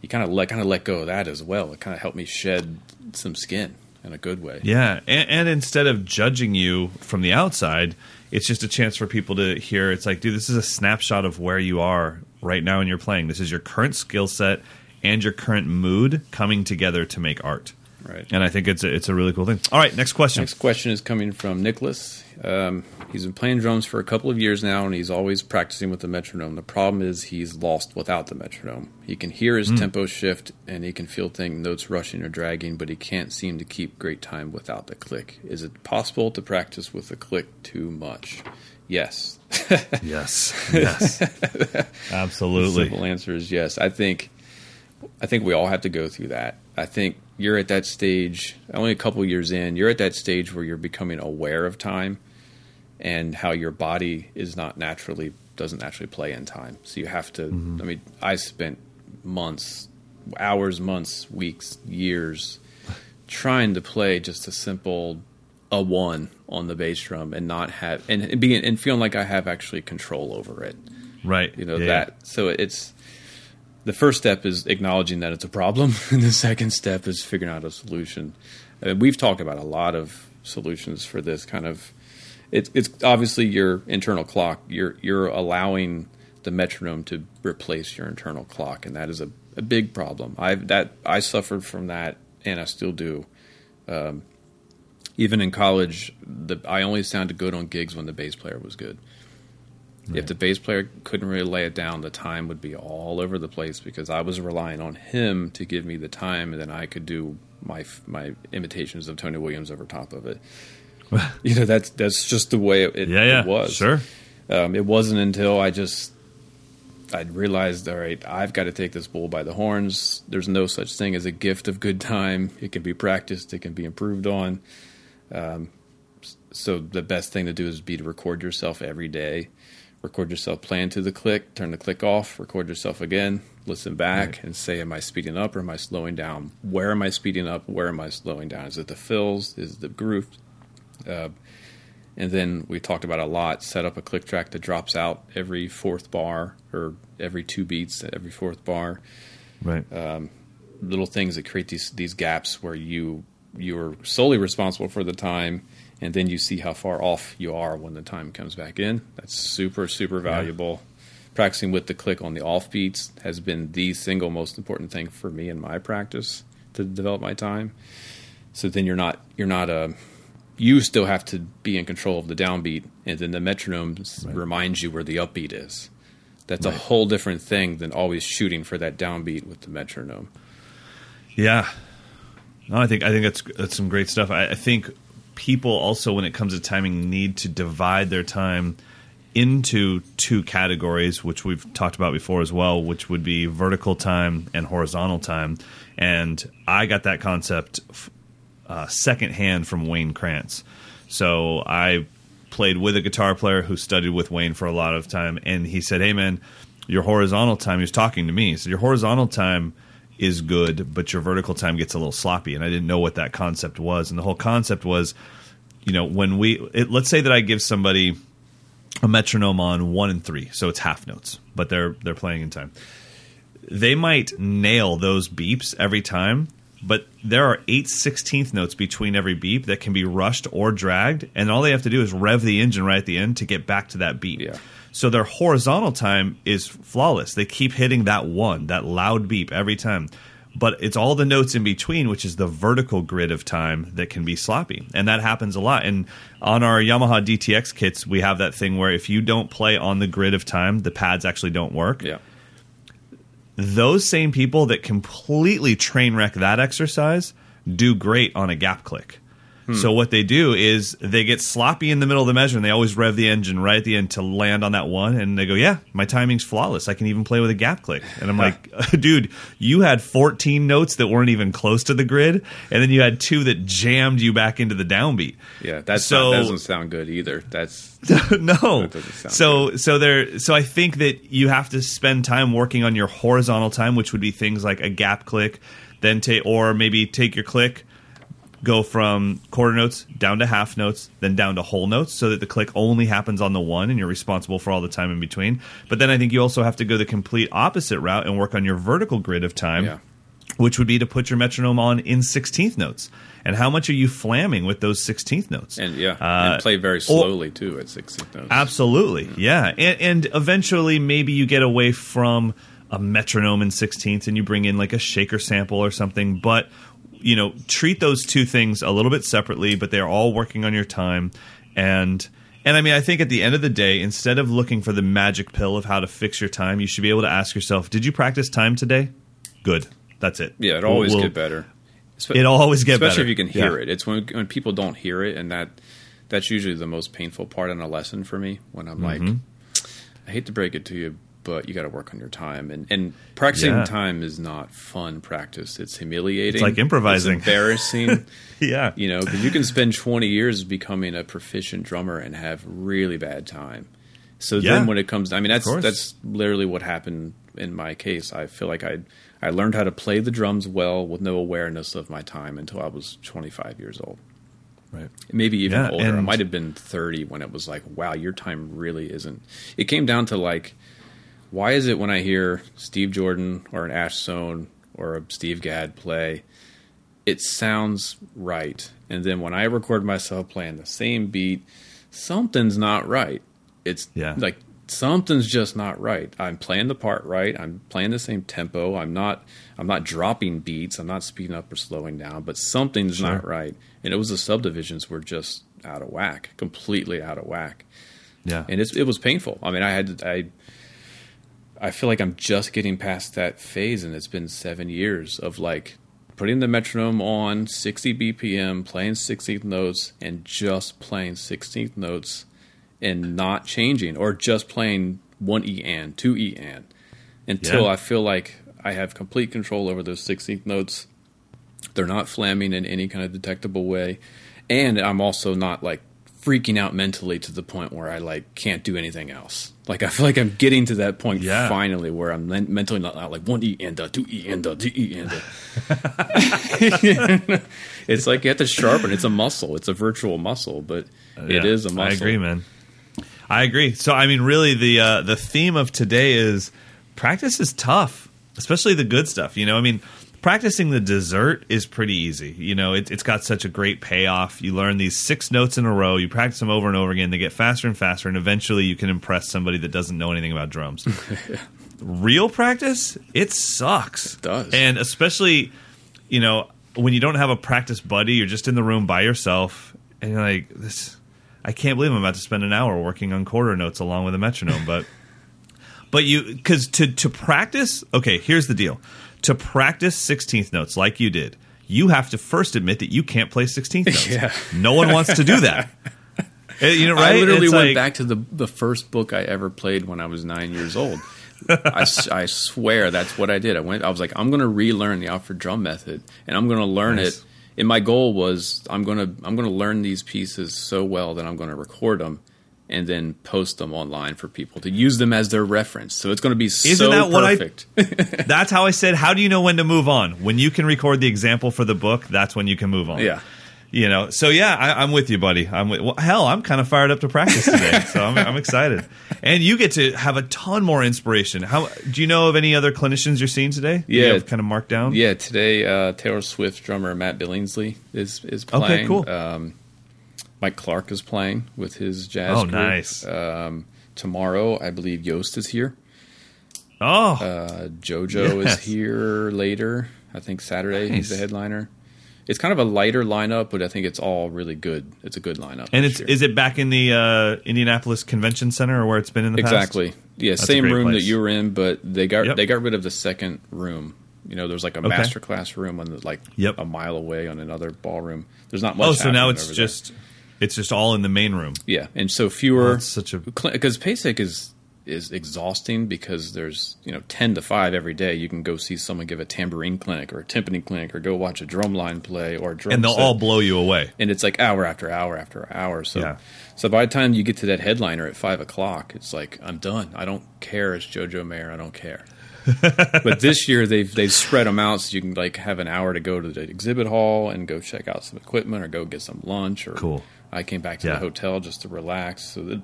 you kind of let kind of let go of that as well. It kind of helped me shed some skin in a good way. Yeah, and, and instead of judging you from the outside, it's just a chance for people to hear. It's like, dude, this is a snapshot of where you are right now in your playing. This is your current skill set and your current mood coming together to make art. Right. And I think it's a, it's a really cool thing. All right, next question. Next question is coming from Nicholas. Um, he's been playing drums for a couple of years now, and he's always practicing with the metronome. The problem is he's lost without the metronome. He can hear his mm. tempo shift, and he can feel things, notes rushing or dragging, but he can't seem to keep great time without the click. Is it possible to practice with the click too much? Yes. yes. Yes. Absolutely. The simple answer is yes. I think... I think we all have to go through that. I think you're at that stage, only a couple years in, you're at that stage where you're becoming aware of time and how your body is not naturally, doesn't naturally play in time. So you have to, mm-hmm. I mean, I spent months, hours, months, weeks, years trying to play just a simple a one on the bass drum and not have, and being, and feeling like I have actually control over it. Right. You know, yeah. that, so it's, the first step is acknowledging that it's a problem, and the second step is figuring out a solution. I mean, we've talked about a lot of solutions for this kind of. It's, it's obviously your internal clock. You're you're allowing the metronome to replace your internal clock, and that is a, a big problem. I that I suffered from that, and I still do. Um, even in college, the, I only sounded good on gigs when the bass player was good. Right. If the bass player couldn't really lay it down, the time would be all over the place because I was relying on him to give me the time, and then I could do my my imitations of Tony Williams over top of it. You know, that's that's just the way it, yeah, yeah. it was. Sure, um, it wasn't until I just I realized, all right, I've got to take this bull by the horns. There's no such thing as a gift of good time. It can be practiced. It can be improved on. Um, so the best thing to do is be to record yourself every day. Record yourself playing to the click, turn the click off, record yourself again, listen back, right. and say, am I speeding up or am I slowing down? Where am I speeding up? Where am I slowing down? Is it the fills? Is it the groove? Uh, and then we talked about a lot, set up a click track that drops out every fourth bar or every two beats at every fourth bar. Right. Um, little things that create these, these gaps where you you're solely responsible for the time. And then you see how far off you are when the time comes back in. That's super, super valuable. Yeah. Practicing with the click on the off beats has been the single most important thing for me in my practice to develop my time. So then you're not, you're not a, you still have to be in control of the downbeat. And then the metronome right. reminds you where the upbeat is. That's right. a whole different thing than always shooting for that downbeat with the metronome. Yeah. No, I think, I think that's, that's some great stuff. I, I think, people also, when it comes to timing, need to divide their time into two categories, which we've talked about before as well, which would be vertical time and horizontal time. And I got that concept uh, secondhand from Wayne Krantz. So I played with a guitar player who studied with Wayne for a lot of time, and he said, hey, man, your horizontal time, he was talking to me, he said, your horizontal time is good, but your vertical time gets a little sloppy. And I didn't know what that concept was. And the whole concept was, you know, when we, it, let's say that I give somebody a metronome on one and three, so it's half notes, but they're they're playing in time. They might nail those beeps every time, but there are eight sixteenth notes between every beep that can be rushed or dragged, and all they have to do is rev the engine right at the end to get back to that beep. Yeah. So their horizontal time is flawless. They keep hitting that one, that loud beep every time. But it's all the notes in between, which is the vertical grid of time, that can be sloppy. And that happens a lot. And on our Yamaha D T X kits, we have that thing where if you don't play on the grid of time, the pads actually don't work. Yeah. Those same people that completely train wreck that exercise do great on a gap click. Hmm. So what they do is they get sloppy in the middle of the measure, and they always rev the engine right at the end to land on that one. And they go, yeah, my timing's flawless. I can even play with a gap click. And I'm like, dude, you had fourteen notes that weren't even close to the grid, and then you had two that jammed you back into the downbeat. Yeah, that's so, not, that doesn't sound good either. That's... no. That sound so good. so there so I think that you have to spend time working on your horizontal time, which would be things like a gap click, then ta- or maybe take your click, go from quarter notes down to half notes, then down to whole notes, so that the click only happens on the one and you're responsible for all the time in between. But then I think you also have to go the complete opposite route and work on your vertical grid of time. Yeah. Which would be to put your metronome on in sixteenth notes. And how much are you flamming with those sixteenth notes? And yeah, uh, and play very slowly, or, too, at sixteenth notes. Absolutely, yeah. yeah. And, and eventually maybe you get away from a metronome in sixteenth and you bring in like a shaker sample or something. But, you know, treat those two things a little bit separately, but they're all working on your time. And... And I mean, I think at the end of the day, instead of looking for the magic pill of how to fix your time, you should be able to ask yourself, did you practice time today? Good. That's it. Yeah, it'll always we'll, get better. Spe- it'll always get especially better. Especially if you can hear yeah. it. It's when when people don't hear it, and that that's usually the most painful part in a lesson for me, when I'm mm-hmm. like, I hate to break it to you, but you got to work on your time. And, and practicing yeah. time is not fun practice. It's humiliating. It's like improvising. It's embarrassing. yeah. You know, because you can spend twenty years becoming a proficient drummer and have really bad time. So yeah. then when it comes – I mean, that's that's literally what happened in my case. I feel like I I learned how to play the drums well with no awareness of my time until I was twenty-five years old. Right. Maybe even yeah, older. I might have been thirty when it was like, wow, your time really isn't – it came down to like, why is it when I hear Steve Jordan or an Ash Sohn or a Steve Gadd play, it sounds right. And then when I record myself playing the same beat, something's not right. It's yeah. like something's just not right. I'm playing the part right. I'm playing the same tempo. I'm not I'm not dropping beats. I'm not speeding up or slowing down, but something's sure. not right. And it was the subdivisions were just out of whack, completely out of whack. Yeah. And it's, it was painful. I mean, I had to, I I feel like I'm just getting past that phase, and it's been seven years of like putting the metronome on sixty B P M, playing sixteenth notes, and just playing sixteenth notes. And not changing, or just playing one E and two E and until yeah. I feel like I have complete control over those sixteenth notes. They're not flamming in any kind of detectable way, and I'm also not like freaking out mentally to the point where I like can't do anything else. Like I feel like I'm getting to that point yeah. finally where I'm men- mentally not, not like one E and a, two E and a, two E and a. It's like you have to sharpen. It's a muscle. It's a virtual muscle, but uh, yeah. it is a muscle. I agree, man. I agree. So, I mean, really, the uh, the theme of today is practice is tough, especially the good stuff. You know, I mean, practicing the dessert is pretty easy. You know, it, it's got such a great payoff. You learn these six notes in a row. You practice them over and over again. They get faster and faster, and eventually you can impress somebody that doesn't know anything about drums. Real practice, it sucks. It does. And especially, you know, when you don't have a practice buddy, you're just in the room by yourself, and you're like, this... I can't believe I'm about to spend an hour working on quarter notes along with a metronome, but but you because to to practice. Okay, here's the deal: to practice sixteenth notes like you did, you have to first admit that you can't play sixteenth notes. Yeah. No one wants to do that. You know, right? I literally it's went like, back to the the first book I ever played when I was nine years old. I, I swear that's what I did. I went. I was like, I'm going to relearn the Alfred Drum method, and I'm going to learn nice. it and my goal was I'm gonna I'm gonna learn these pieces so well that I'm gonna record them and then post them online for people to use them as their reference. So it's gonna be Isn't so that perfect. What I, that's how I said, how do you know when to move on? When you can record the example for the book, that's when you can move on. Yeah. You know, so yeah, I, I'm with you, buddy. I'm with, well, hell, I'm kind of fired up to practice today, so I'm, I'm excited. And you get to have a ton more inspiration. How do you know of any other clinicians you're seeing today? Yeah, have kind of marked down. Yeah, today uh, Taylor Swift drummer Matt Billingsley is is playing. Okay, cool. Um, Mike Clark is playing with his jazz. Oh, group. Nice. Um, tomorrow, I believe Yost is here. Oh, uh, JoJo yes. is here later. I think Saturday nice. He's the headliner. It's kind of a lighter lineup, but I think it's all really good. It's a good lineup. And it's year. Is it back in the uh, Indianapolis Convention Center or where it's been in the exactly. past? Exactly. Yeah, that's same room place. That you were in, but they got yep. they got rid of the second room. You know, there was like a okay. master class room on the, like yep. a mile away on another ballroom. There's not much. Oh, so now it's just there. It's just all in the main room. Yeah, and so fewer. Oh, such a because PASIC is is exhausting because there's, you know, ten to five every day. You can go see someone give a tambourine clinic or a timpani clinic or go watch a drumline play or a drum And they'll set. All blow you away. And it's like hour after hour after hour. So yeah. so by the time you get to that headliner at five o'clock, it's like, I'm done. I don't care. It's JoJo Mayer. I don't care. But this year they've they've spread them out so you can like have an hour to go to the exhibit hall and go check out some equipment or go get some lunch. Or cool. I came back to yeah. the hotel just to relax. So that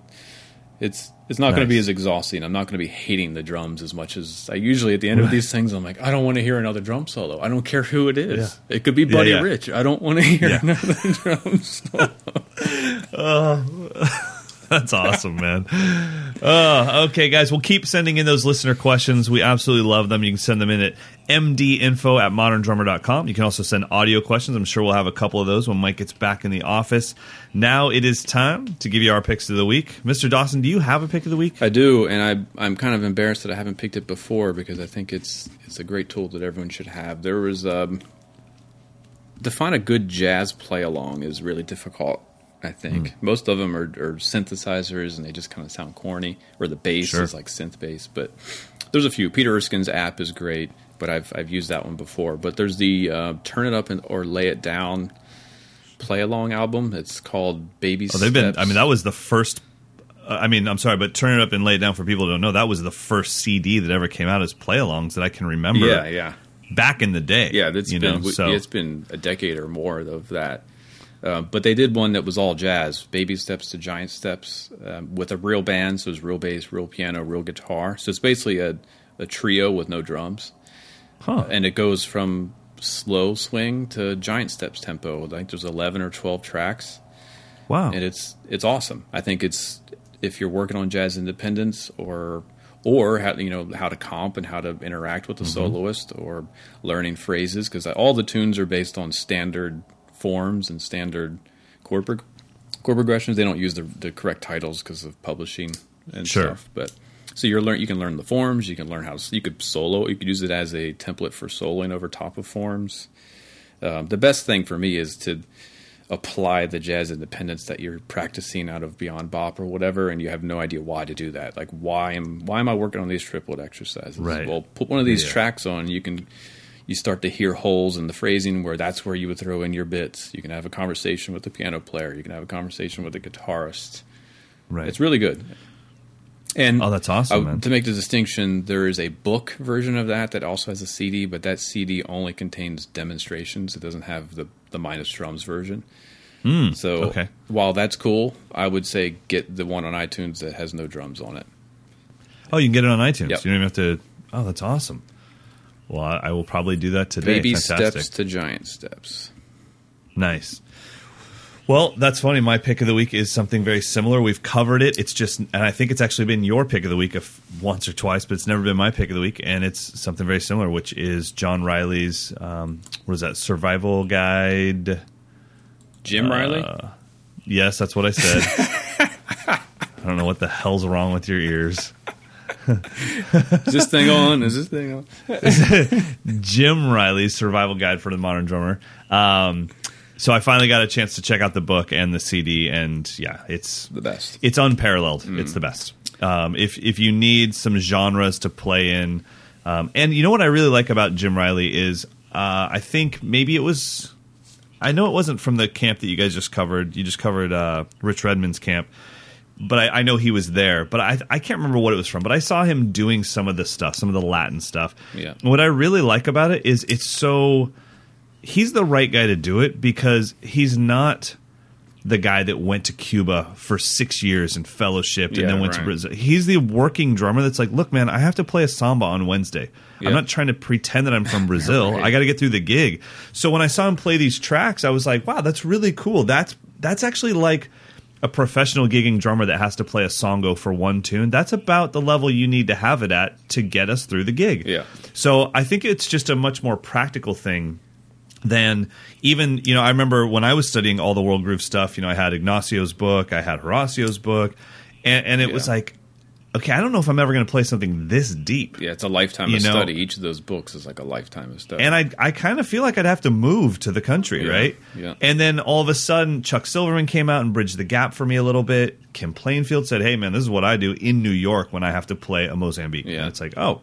it's... It's not nice. Going to be as exhausting. I'm not going to be hating the drums as much as I usually at the end of these things. I'm like, I don't want to hear another drum solo. I don't care who it is. Yeah. It could be Buddy yeah, yeah. Rich. I don't want to hear yeah. another drum solo. uh, that's awesome, man. Uh, okay, guys. Well, keep sending in those listener questions. We absolutely love them. You can send them in at m d info at modern drummer dot com. You can also send audio questions. I'm sure we'll have a couple of those when Mike gets back in the office. Now it is time to give you our picks of the week. Mister Dawson, do you have a pick of the week? I do, and I, I'm kind of embarrassed that I haven't picked it before because I think it's it's a great tool that everyone should have. There was um, define a good jazz play-along is really difficult, I think. Mm. Most of them are, are synthesizers, and they just kind of sound corny, or the bass sure. is like synth bass, but there's a few. Peter Erskine's app is great. But I've I've used that one before. But there's the uh, Turn It Up and, or Lay It Down play along album. It's called Baby Steps. Oh, they've been. I mean, that was the first. Uh, I mean, I'm sorry, but Turn It Up and Lay It Down, for people who don't know, that was the first C D that ever came out as play alongs that I can remember. Yeah, yeah. Back in the day. Yeah, it's you been know, so. It's been a decade or more of that. Uh, but they did one that was all jazz, Baby Steps to Giant Steps, um, with a real band. So it's real bass, real piano, real guitar. So it's basically a a trio with no drums. Huh. And it goes from slow swing to giant steps tempo. I think there's eleven or twelve tracks. Wow. And it's it's awesome. I think it's, if you're working on jazz independence or or how, you know, how to comp and how to interact with the mm-hmm. soloist or learning phrases, because all the tunes are based on standard forms and standard chord, prog- chord progressions. They don't use the, the correct titles because of publishing and sure. stuff, but... So you're learn you can learn the forms, you can learn how to, you could solo, you could use it as a template for soloing over top of forms. Um, the best thing for me is to apply the jazz independence that you're practicing out of Beyond Bop or whatever, and you have no idea why to do that. Like why am why am I working on these triplet exercises? Right. Well, put one of these yeah. tracks on, you can you start to hear holes in the phrasing where that's where you would throw in your bits. You can have a conversation with the piano player, you can have a conversation with the guitarist. Right. It's really good. And oh, that's awesome, I, man. To make the distinction, there is a book version of that that also has a C D, but that C D only contains demonstrations. It doesn't have the, the minus drums version. Mm, so okay. while that's cool, I would say get the one on iTunes that has no drums on it. Oh, you can get it on iTunes. Yep. You don't even have to... Oh, that's awesome. Well, I, I will probably do that today. Baby Fantastic. Steps to Giant Steps. Nice. Well, that's funny. My pick of the week is something very similar. We've covered it. It's just, and I think it's actually been your pick of the week if, once or twice, but it's never been my pick of the week. And it's something very similar, which is John Riley's, um, what is that, Survival Guide? Jim uh, Riley? Yes, that's what I said. I don't know what the hell's wrong with your ears. Is this thing on? Is this thing on? Jim Riley's Survival Guide for the Modern Drummer. Um, So I finally got a chance to check out the book and the C D, and yeah, it's the best. It's unparalleled. Mm. It's the best. Um, if if you need some genres to play in, um, and you know what I really like about Jim Riley is, uh, I think maybe it was, I know it wasn't from the camp that you guys just covered. You just covered uh, Rich Redman's camp. But I, I know he was there. But I I can't remember what it was from. But I saw him doing some of this stuff, some of the Latin stuff. Yeah. And what I really like about it is it's so... He's the right guy to do it because he's not the guy that went to Cuba for six years and fellowshipped yeah, and then went right. to Brazil. He's the working drummer that's like, look, man, I have to play a samba on Wednesday. Yep. I'm not trying to pretend that I'm from Brazil. Right. I got to get through the gig. So when I saw him play these tracks, I was like, wow, that's really cool. That's that's actually like a professional gigging drummer that has to play a songo for one tune. That's about the level you need to have it at to get us through the gig. Yeah. So I think it's just a much more practical thing. Then even, you know, I remember when I was studying all the world groove stuff, you know, I had Ignacio's book, I had Horacio's book, and, and it yeah. was like, okay, I don't know if I'm ever going to play something this deep. Yeah, it's a lifetime you of know? study. Each of those books is like a lifetime of study. And I I kind of feel like I'd have to move to the country, yeah. right? Yeah. And then all of a sudden, Chuck Silverman came out and bridged the gap for me a little bit. Kim Plainfield said, hey, man, this is what I do in New York when I have to play a Mozambique. Yeah. And it's like, oh.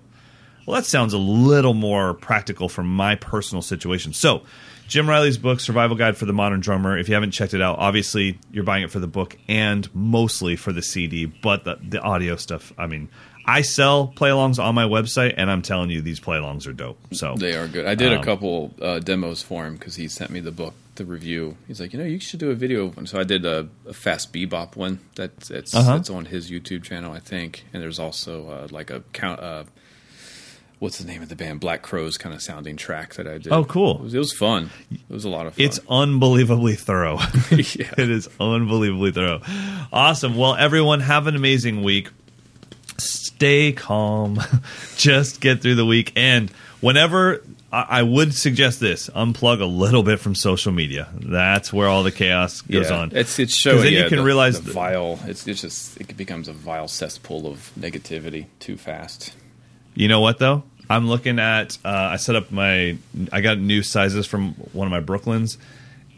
Well, that sounds a little more practical for my personal situation. So, Jim Riley's book, Survival Guide for the Modern Drummer. If you haven't checked it out, obviously you're buying it for the book and mostly for the C D. But the, the audio stuff, I mean, I sell play-alongs on my website, and I'm telling you, these play-alongs are dope. So they are good. I did um, a couple uh, demos for him because he sent me the book to review. He's like, you know, you should do a video. And so I did a, a fast bebop one. That's it's, uh-huh. it's on his YouTube channel, I think. And there's also uh, like a count. Uh, What's the name of the band? Black Crowes kind of sounding track that I did. Oh, cool. It was, it was fun. It was a lot of fun. It's unbelievably thorough. yeah. It is unbelievably thorough. Awesome. Well, everyone, have an amazing week. Stay calm. Just get through the week. And whenever, I, I would suggest this, unplug a little bit from social media. That's where all the chaos goes yeah. on. It's, it's showing then yeah, you can the, realize the vile. It's, it's just, it becomes a vile cesspool of negativity too fast. You know what, though? I'm looking at, uh, I set up my, I got new sizes from one of my Brooklyns,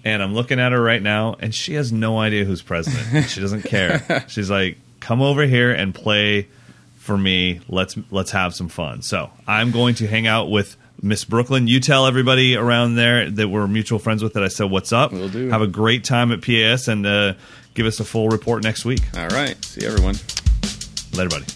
and I'm looking at her right now, and she has no idea who's president. She doesn't care. She's like, come over here and play for me. Let's let's have some fun. So I'm going to hang out with Miss Brooklyn. You tell everybody around there that we're mutual friends with that I said, what's up? Will do. Have a great time at P A S, and uh, give us a full report next week. All right. See everyone. Later, buddy.